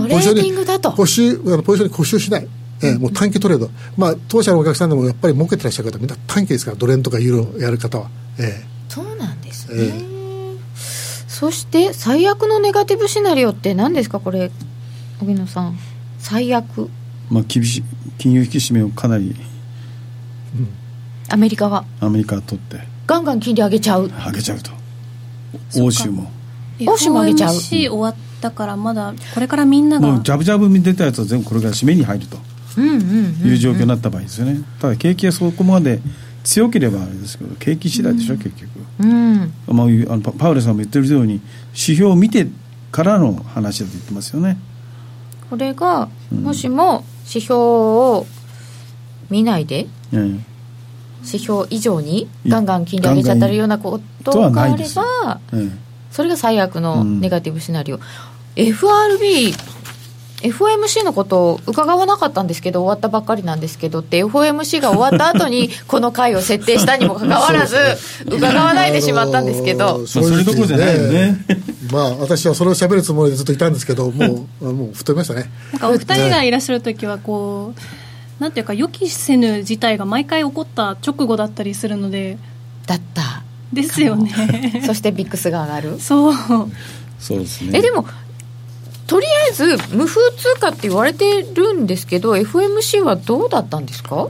レーディングだとポジションに固執しない、もう短期トレード、まあ、当社のお客さんでもやっぱり儲けてらっしゃる方みんな短期ですから、ドル円とかユーロやる方は、そうなんですね、そして最悪のネガティブシナリオって何ですか、これ荻野さん。最悪、まあ、厳しい金融引き締めをかなり、アメリカは取ってガンガン金利上げちゃうと、欧州も上げちゃう。 FOMC 終わったから、まだこれからみんながもうジャブジャブに出たやつは全部これから締めに入るという状況になった場合ですよね。ただ景気がそこまで強ければあれですけど、景気次第でしょ、結局、まあ、パウエルさんも言ってるように指標を見てからの話だと言ってますよね。これがもしも指標を見ないで、指標以上にガンガン金利上げちゃったるようなことがあれば、それが最悪のネガティブシナリオ、FRB FOMC のことを伺わなかったんですけど、終わったばっかりなんですけどって FOMC が終わった後にこの回を設定したにもかかわらず伺わないでしまったんですけど、それどころじゃないよね。まあ、私はそれを喋るつもりでずっといたんですけど、もう太りましたね。なんかお二人がいらっしゃるときはこう、なんていうか、予期せぬ事態が毎回起こった直後だったりするので、だったですよね。そしてビックスが上がる。そうですね。でもとりあえず無風通貨って言われてるんですけど、 FOMC はどうだったんですか。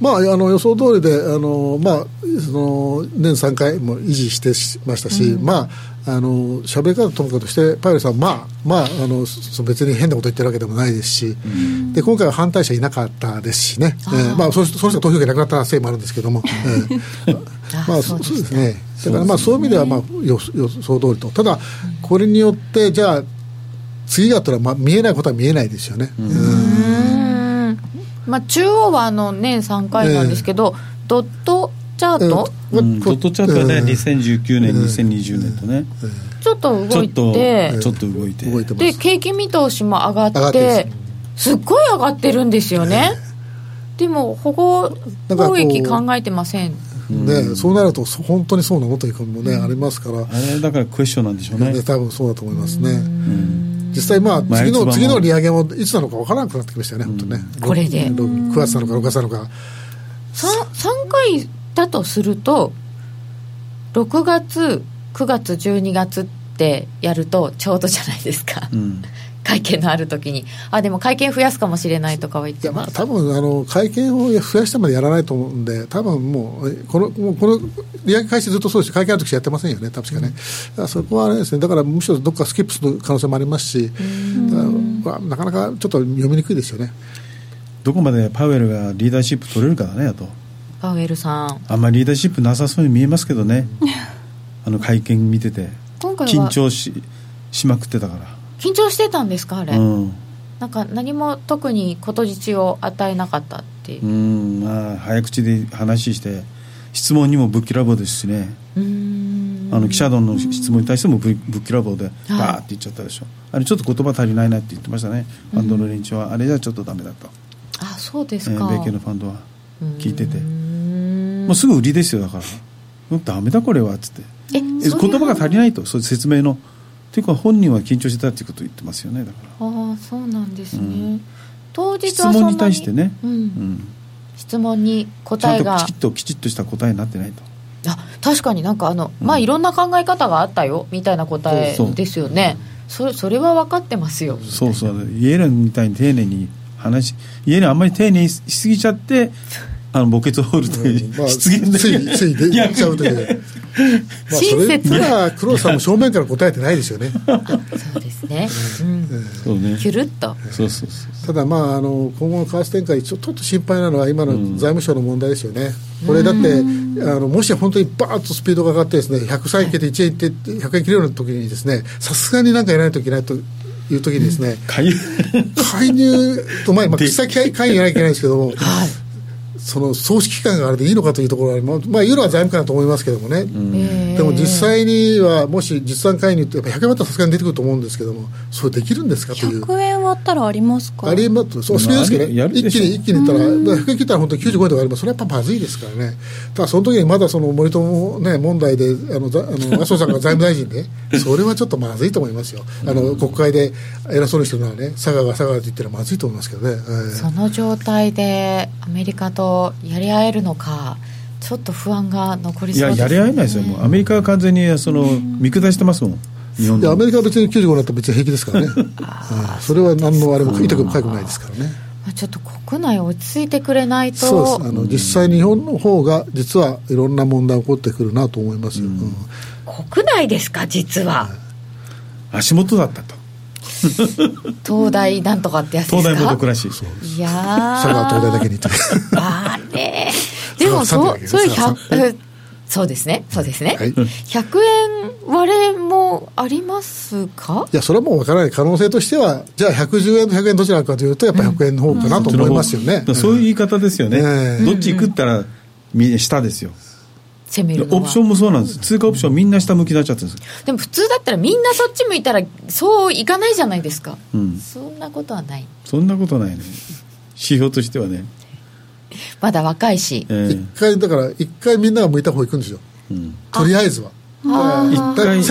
まあ、予想通りでまあ、年3回も維持してましたし、まあ、喋り方ともかくとしてパウエルさん、別に変なこと言ってるわけでもないですし、で今回は反対者いなかったですしね、まあ、その人が投票権なくなったせいもあるんですけども、まあ、そうですね。だから、まあ、そういう意味では、まあ、予想通りと。ただこれによってじゃあ次だったら、まあ、見えないことは見えないですよね。まあ、中央は年3回なんですけど、ドットチャート、ドットチャートはね、2019年、2020年とね、ちょっと動いて、ちょっと動いてで景気見通しも上がってすっごい上がってるんですよね。でも保護貿易考えてませんね。そうなると本当にそうなのということもね、ありますから、だからクエスチョンなんでしょうね。多分そうだと思いますね。実際、まあ、次の利上げもいつなのか分からなくなってきましたよね、本当ね。これで9月なのか6月なのか、 3回だとすると、6月9月12月ってやるとちょうどじゃないですか、会見のあるときに、あ、でも会見増やすかもしれないとかは言ってます。いや、まあ、多分会見を増やしてまでやらないと思うんで、多分もうこの利上げ開始ずっとそうですし、会見あるときしやってませんよね、確かね。そこはあれですね、だからむしろどっかスキップする可能性もありますし、なかなかちょっと読みにくいですよね。どこまでパウエルがリーダーシップ取れるかだね。あとパウエルさん、あんまりリーダーシップなさそうに見えますけどね会見見てて今回は緊張 しまくってたから。緊張してたんですかあれ、うん、なんか何も特に事実を与えなかったっていう、まあ、早口で話して質問にもぶっきらぼうですしね。記者団の質問に対してもぶっきらぼうでバーって言っちゃったでしょ、はい、あれちょっと言葉足りないなって言ってましたね、ファンドの連中は。あれじゃちょっとダメだと。あ、そうですか。米系のファンドは聞いてて、もうすぐ売りですよ。だからダメだこれはっつって、言葉が足りないと、そういう説明のというか本人は緊張してたっていうことを言ってますよね。だからあ、そうなんですね、うん、当日はそんなに質問に対してね、うんうん、質問に答えがちゃんときちっとした答えになってないと。あ、確かになんかまあいろんな考え方があったよみたいな答えですよね。それは分かってますよ。そうそう、イエレンみたいに丁寧に話、イエレンあんまり丁寧にしすぎちゃって墓穴を掘るという、まあ、失言でついでやっちゃうという。まあ、それは黒田さんも正面から答えてないですよね。そうですね、うん、ね、キュルッと。ただ、まあ、今後の為替展開ちょっと心配なのは今の財務省の問題ですよね、うん、これだってもし本当にバーッとスピードが上がってですね、103円切って1円って100円切れるような時にですね、さすがに何かやらないといけないという時にですね、介入と前、まあ、実際介入やらなきゃいけないんですけども、はい、その総指揮官があれでいいのかというところは、まあ、言うのは財務官だと思いますけどもね、でも実際にはもし実際介入ってやっぱ100円割ったらさすがに出てくると思うんですけども、それできるんですかという。100円割ったらありますか。あります。そう、スピードですけどね、一気にいったら100円切ったら本当に95円とかあります。それはやっぱまずいですからね。ただその時にまだその森友、ね、問題で麻生さんが財務大臣で、ね、それはちょっとまずいと思いますよ。国会で偉そうにしてるのはね、佐賀と言ったらまずいと思いますけどね、その状態でアメリカとやり合えるのか、ちょっと不安が残りそうですね。いや、やり合えないですよ。もうアメリカは完全に見下してますもん。日本のアメリカは別に95になったら別に平気ですからね。それは何のあれも痛くもかゆくもないですからね。まあ、ちょっと国内落ち着いてくれないと。そうです。実際日本の方が実はいろんな問題起こってくるなと思いますよ、国内ですか。実は足元だったと。東大なんとかってやつですか。東大も僕らしい。いや佐賀は東大だけに行ってあれでもそうですね、そうですね、はい、100円割れもありますか。いや、それはもう分からない。可能性としてはじゃあ110円と100円どちらかというとやっぱ100円の方かなと思いますよね、そういう言い方ですよね、どっち行くったら下ですよ。オプションもそうなんです。通貨オプションみんな下向きになっちゃってるんです。でも普通だったらみんなそっち向いたらそういかないじゃないですか、そんなことはない。そんなことないね、指標としてはね。まだ若いし、一回みんなが向いた方行くんですよ、とりあえずは。せ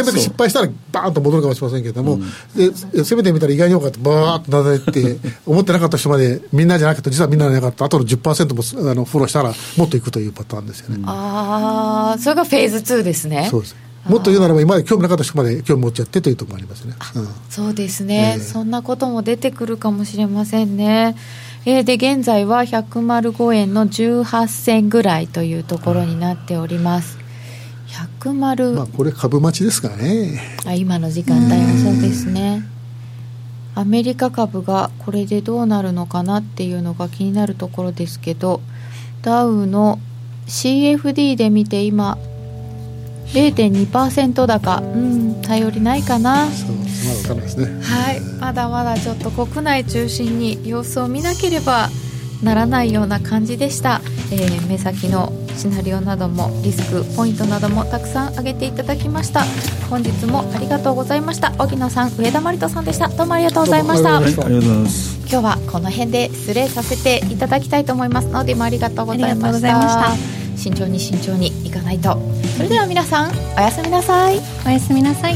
めて失敗したらバーンと戻るかもしれませんけれども、でせめてみたら意外に多かったバーッとなだれて思ってなかった人までみんなじゃなくて実はみんなじゃなかった、あとの 10% もフォローしたらもっといくというパターンですよね、それがフェーズ2ですね。そうです。もっと言うならば今まで興味なかった人まで興味持っちゃってというところもありますね、そうですね、そんなことも出てくるかもしれませんね。で現在は105円の18銭ぐらいというところになっております。まあ、これ株待ちですからね。あ、今の時間帯はそうですね。アメリカ株がこれでどうなるのかなっていうのが気になるところですけど、ダウの CFD で見て今 0.2% 高、頼りないかな。そう、まだわからないですね、はい、まだまだちょっと国内中心に様子を見なければならないような感じでした、目先のシナリオなどもリスクポイントなどもたくさん挙げていただきました。本日もありがとうございました。荻野さん、上田真理人さんでした。どうもありがとうございました。今日はこの辺で失礼させていただきたいと思いますので、ありがとうございました。慎重に慎重にいかないと。それでは皆さん、おやすみなさい。おやすみなさい。